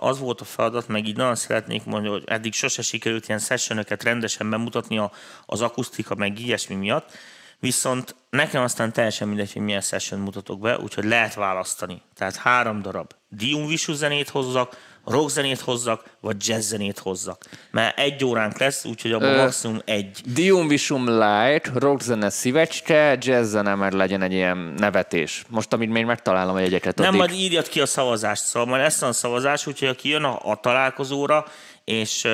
az volt a feladat, meg így nagyon szeretnék mondani, hogy eddig sose sikerült ilyen sessionöket rendesen bemutatni az akusztika, meg ilyesmi miatt, viszont nekem aztán teljesen mindegy, hogy milyen session mutatok be, úgyhogy lehet választani. Tehát 3 darab diumvisú zenét hozzak, rockzenét hozzak, vagy jazzzenét hozzak. Mert 1 óránk lesz, úgyhogy abban maximum 1. Diumvisum light, rockzene szívecske, jazzzene, mert legyen egy ilyen nevetés. Most, amíg még megtalálom a jegyeket. Nem, majd írjad ki a szavazást. Szóval majd lesz a szavazás, úgyhogy aki jön a találkozóra, és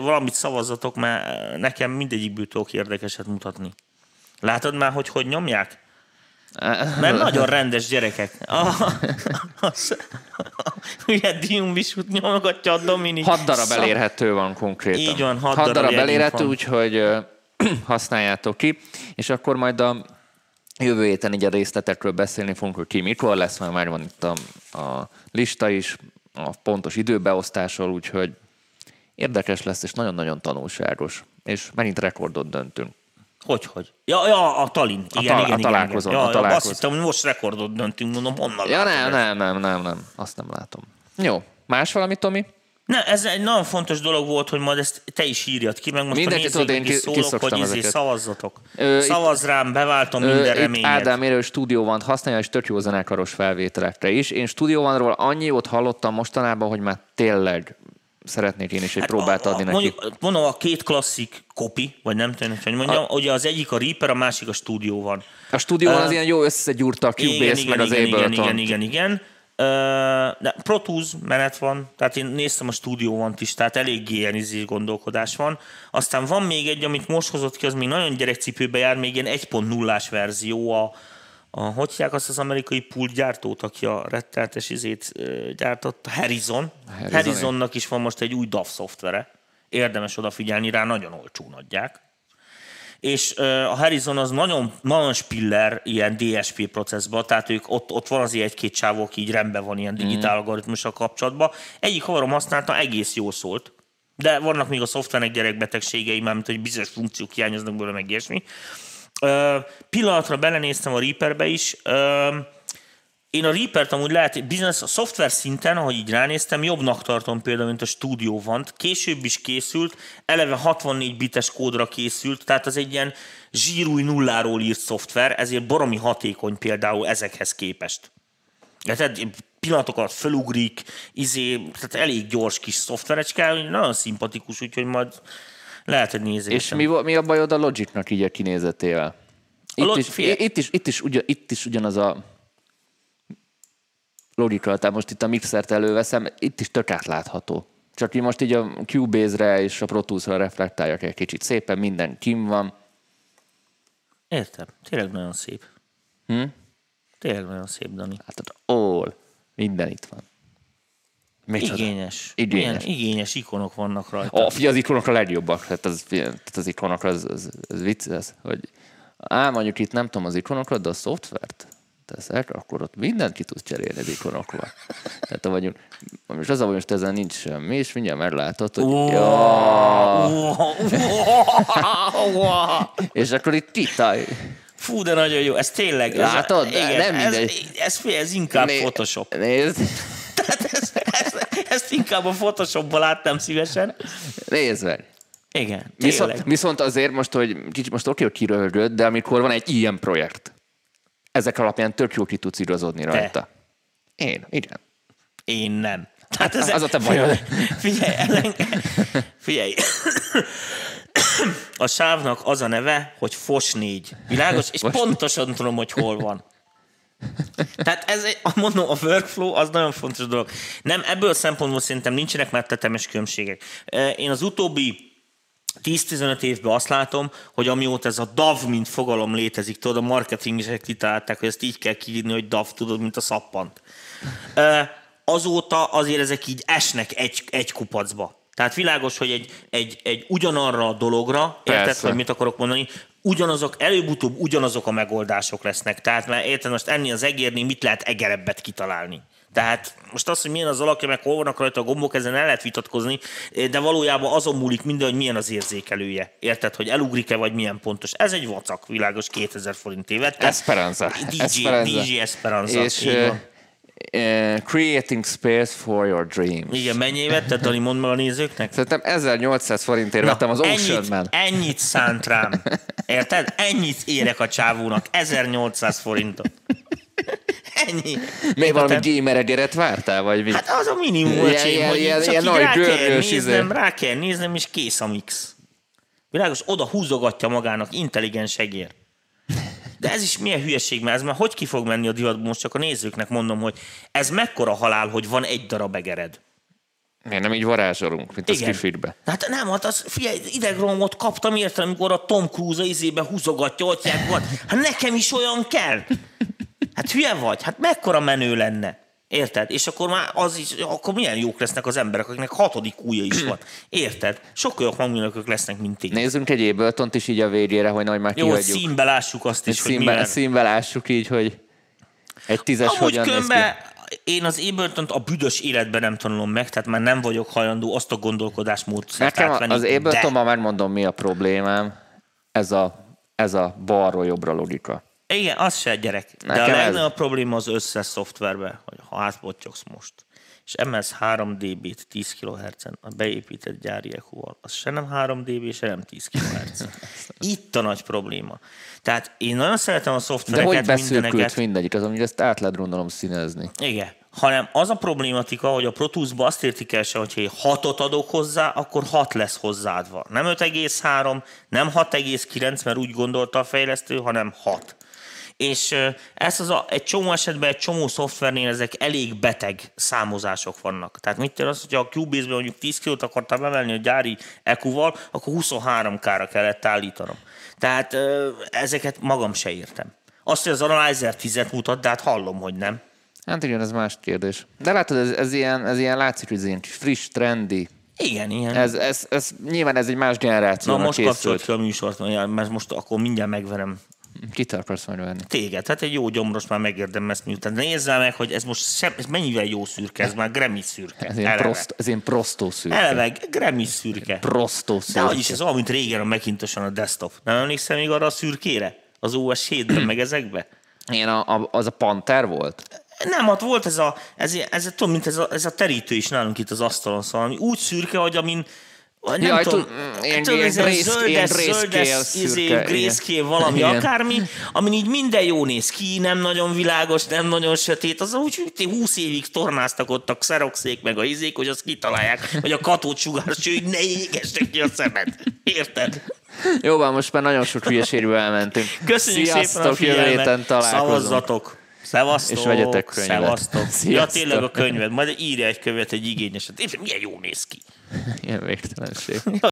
valamit szavazzatok, mert nekem mindegyikből tudok érdekeset mutatni. Látod már, hogy nyomják? Mert nagyon rendes gyerekek. Ugye diumvisút nyomogatja a Dominik. 6 darab elérhető van konkrétan. Így van, 6 darab elérhető, úgyhogy használjátok ki. És akkor majd a jövő héten így a részletekről beszélni fogunk, hogy ki mikor lesz, mert már van itt a lista is, a pontos időbeosztással, úgyhogy érdekes lesz, és nagyon-nagyon tanulságos. És megint rekordot döntünk. Hogyhogy? Ja, a Tallinn. Igen, találkozom. Ja, azt hittem, hogy most rekordot döntünk, mondom, honnan ja, nem. Azt nem látom. Jó. Más valami, Tomi? Nem, ez egy nagyon fontos dolog volt, hogy majd ezt te is írjad ki, meg most mindenki a nézőknek is szólok, hogy szavazzatok. Szavazz rám, beváltom minden reményed. Ádám Érő stúdióvant használja, és tök jó zenekaros felvételekre is. Én stúdióvantról annyi jót hallottam mostanában, hogy már tényleg... Szeretnék én is egy próbát adni neki. Mondom, a 2 klasszik kopi, vagy nem tudom, hogy mondjam, ugye az egyik a Reaper, a másik a Studio One. A Studio One az ilyen jó összegyúrta a Cubase, meg az Ableton. Igen. De Pro Tools menet van, tehát én néztem a Studio One-t is, tehát elég ilyen izés gondolkodás van. Aztán van még egy, amit most hozott ki, az még nagyon gyerekcipőbe jár, még ilyen 1.0-ás verzió hogy hívják azt az amerikai pult gyártót, aki a retteltes izét gyártotta? Harrisonnak is van most egy új DAW szoftvere. Érdemes odafigyelni rá, nagyon olcsón adják. És a Harrison az nagyon, nagyon spiller ilyen DSP processzban, tehát ők ott van azért 1-2 csávó, aki így rendben van ilyen digitál algoritmussal kapcsolatban. Egyik havarom használta, egész jól szólt. De vannak még a szoftvernek gyerekbetegségei, mármint, hogy bizonyos funkciók hiányoznak belőle, meg ilyesmi. Pillanatra belenéztem a Reaperbe is. Én a Reapert amúgy lehet, bizonyos a szoftver szinten, ahogy így ránéztem, jobbnak tartom például, mint a Studio One-t. Később is készült, eleve 64 bites kódra készült, tehát az egy ilyen zsírúj nulláról írt szoftver, ezért baromi hatékony például ezekhez képest. Tehát pillanatokat felugrik, tehát elég gyors kis szoftverecske, nagyon szimpatikus, úgyhogy majd lehet, hogy nézzék. És mi a bajod a Logicnak így a kinézetével? Itt is ugyanaz a logika, tehát most itt a mixert előveszem, itt is tök átlátható. Csak így most így a Cubase-re és a Pro Tools-ra reflektáljak egy kicsit. Szépen minden kim van. Értem. Tényleg nagyon szép. Tényleg nagyon szép, Dani. Hát all. Minden itt van. Igényes. Igényes. Igényes ikonok vannak rajta. Az ikonok a legjobbak. Tehát az ikonok az vicc, hogy mondjuk itt nem tudom az ikonokat, de a szoftvert teszek, akkor ott mindent ki tudsz cserélni az ikonokra. Tehát most az a most ezen nincs semmi, és mindjárt meglátod, hogy és akkor itt titáj. Fú, de nagyon jó. Ez tényleg. Látod? Igen, nem ez inkább Photoshop. Nézd. Ezt inkább a Photoshopban láttam szívesen. Nézd meg. Igen, viszont azért most, hogy kicsit most oké, hogy kiröhögöd, de amikor van egy ilyen projekt, ezek alapján tök jól ki tudsz igazodni rajta. Igen. Én nem. Hát ez az a te bajod. Figyelj. A sávnak az a neve, hogy Fos 4. Világos? És pontosan tudom, hogy hol van. Tehát ez, mondom, a workflow az nagyon fontos dolog. Nem, ebből szempontból szerintem nincsenek már tetemes különbségek. Én az utóbbi 10-15 évben azt látom, hogy amióta ez a DAV mint fogalom létezik, tudod, a marketingesek kitalálták, hogy ezt így kell kiírni, hogy DAV, tudod, mint a szappant. Azóta azért ezek így esnek egy kupacba. Tehát világos, hogy egy ugyanarra a dologra, érted, hogy mit akarok mondani, ugyanazok, előbb-utóbb ugyanazok a megoldások lesznek. Tehát már érted, most ennél az egérnél mit lehet egerebbet kitalálni? Tehát most az, hogy milyen az alakja, meg hol vannak rajta a gombok, ezen el lehet vitatkozni, de valójában azon múlik minden, hogy milyen az érzékelője. Érted, hogy elugrik-e, vagy milyen pontos. Ez egy vacak, világos, 2000 forint évet. Esperanza. DJ Esperanza. És creating space for your dreams. Igen, mennyi évet? Tehát Dani, mondd meg a nézőknek. Szerintem 1800 forintért vettem az Ocean-ben. Ennyit szánt rám. Érted? Ennyit érek a csávónak. 1800 forintot. Ennyi. Még valami gamer egeret vártál, vagy mi? Hát az a minimum, hogy csak rá kell néznem, és kész a mix. Világos, oda húzogatja magának intelligens egér. De ez is milyen hülyeség, mert ez már hogy ki fog menni a divatból, most csak a nézőknek mondom, hogy ez mekkora halál, hogy van egy darab egered. Miért nem így varázsolunk, mint igen. Az kifirbe? Hát nem, hát az figyelj, idegromot kaptam értelem, amikor a Tom Cruise izébe húzogatja, atyák van. Hát nekem is olyan kell. Hát hülye vagy, hát mekkora menő lenne. Érted? És akkor már az is, akkor milyen jók lesznek az emberek, akiknek 6. ujja is van. Érted? Sokkal jobb hangműnökök lesznek, mint én. Nézzünk egy Ableton-t is így a végére, hogy majd már kihagyjuk. Jó, hogy színbe lássuk azt is, hogy milyen. Színbe lássuk így, hogy egy 10-es hogyan néz ki. Én az Ableton-t a büdös életben nem tanulom meg, tehát már nem vagyok hajlandó azt a gondolkodásmódszert átvenni. Az Ableton, ma megmondom, mi a problémám. Ez a balról jobbra logika. Igen, az se gyerek. De a legnagyobb probléma az összes szoftverben, hogy ha átbottyogsz most, és emelsz 3 dB-t 10 kHz-en a beépített gyári EQ-val, az se nem 3 dB, se nem 10 kHz. Itt a nagy probléma. Tehát én nagyon szeretem a szoftvereket, mindeneket. De hogy beszűkült mindegyik, azon, hogy ezt át lehet gondolom színezni. Igen, hanem az a problématika, hogy a Pro Tools-ba azt értik el se, hogyha 6-ot adok hozzá, akkor 6 lesz hozzáadva. Nem 5,3, nem 6,9, mert úgy gondolta a fejlesztő, hanem 6. És ez az egy csomó esetben, egy csomó szoftvernél ezek elég beteg számozások vannak. Tehát mit tényleg az, hogyha a Cubase-ben mondjuk 10 kilót akartam emelni a gyári EQ-val, akkor 23K-ra kellett állítanom. Tehát ezeket magam se értem. Azt, hogy az Analyzer 10-et mutat, de hát hallom, hogy nem. Hát igen, ez más kérdés. De látod, ez ilyen látszik, hogy ez ilyen friss, trendy. Igen, ilyen. Ez nyilván ez egy más generációnak készült. Na most kapcsolt ki a műsort, mert most akkor mindjárt megverem. Kit akarsz majd venni? Téged. Hát egy jó gyomros már megérdem ezt miután. Nézzál meg, hogy ez most ez mennyivel jó szürke, ez már Grammy szürke. Ez én prostó szürke. Eleve Grammy szürke. Prostó szürke. De vagyis ez olyan, mint régen a Macintoson a desktop. Nem emlékszem még arra a szürkére? Az OS 7-ben meg ezekben? Én az a Panther volt? Nem, ott volt ez a tudom, mint ez a terítő is nálunk itt az asztalon, szóval ami úgy szürke, hogy amin nem jaj, tudom, ez zöldes, grészkél valami, ilyen. Akármi, amin így minden jó néz ki, nem nagyon világos, nem nagyon sötét, az úgy, hogy 20 évig tornáztak ott a xeroxék meg a izék, hogy azt kitalálják, hogy a katócsugárcső, hogy ne égesnek ki a szemed. Érted? Jó, van, most már nagyon sok hülyeségről elmentünk. Köszönjük Sziasztok, szépen a figyelmet, szavazzatok! Szevasztok, és vegyetek könyvet. Szevasztok. Ja, tényleg a könyved. Majd írja egy könyvet, egy igényeset. Milyen jó néz ki. Ilyen végtelenség.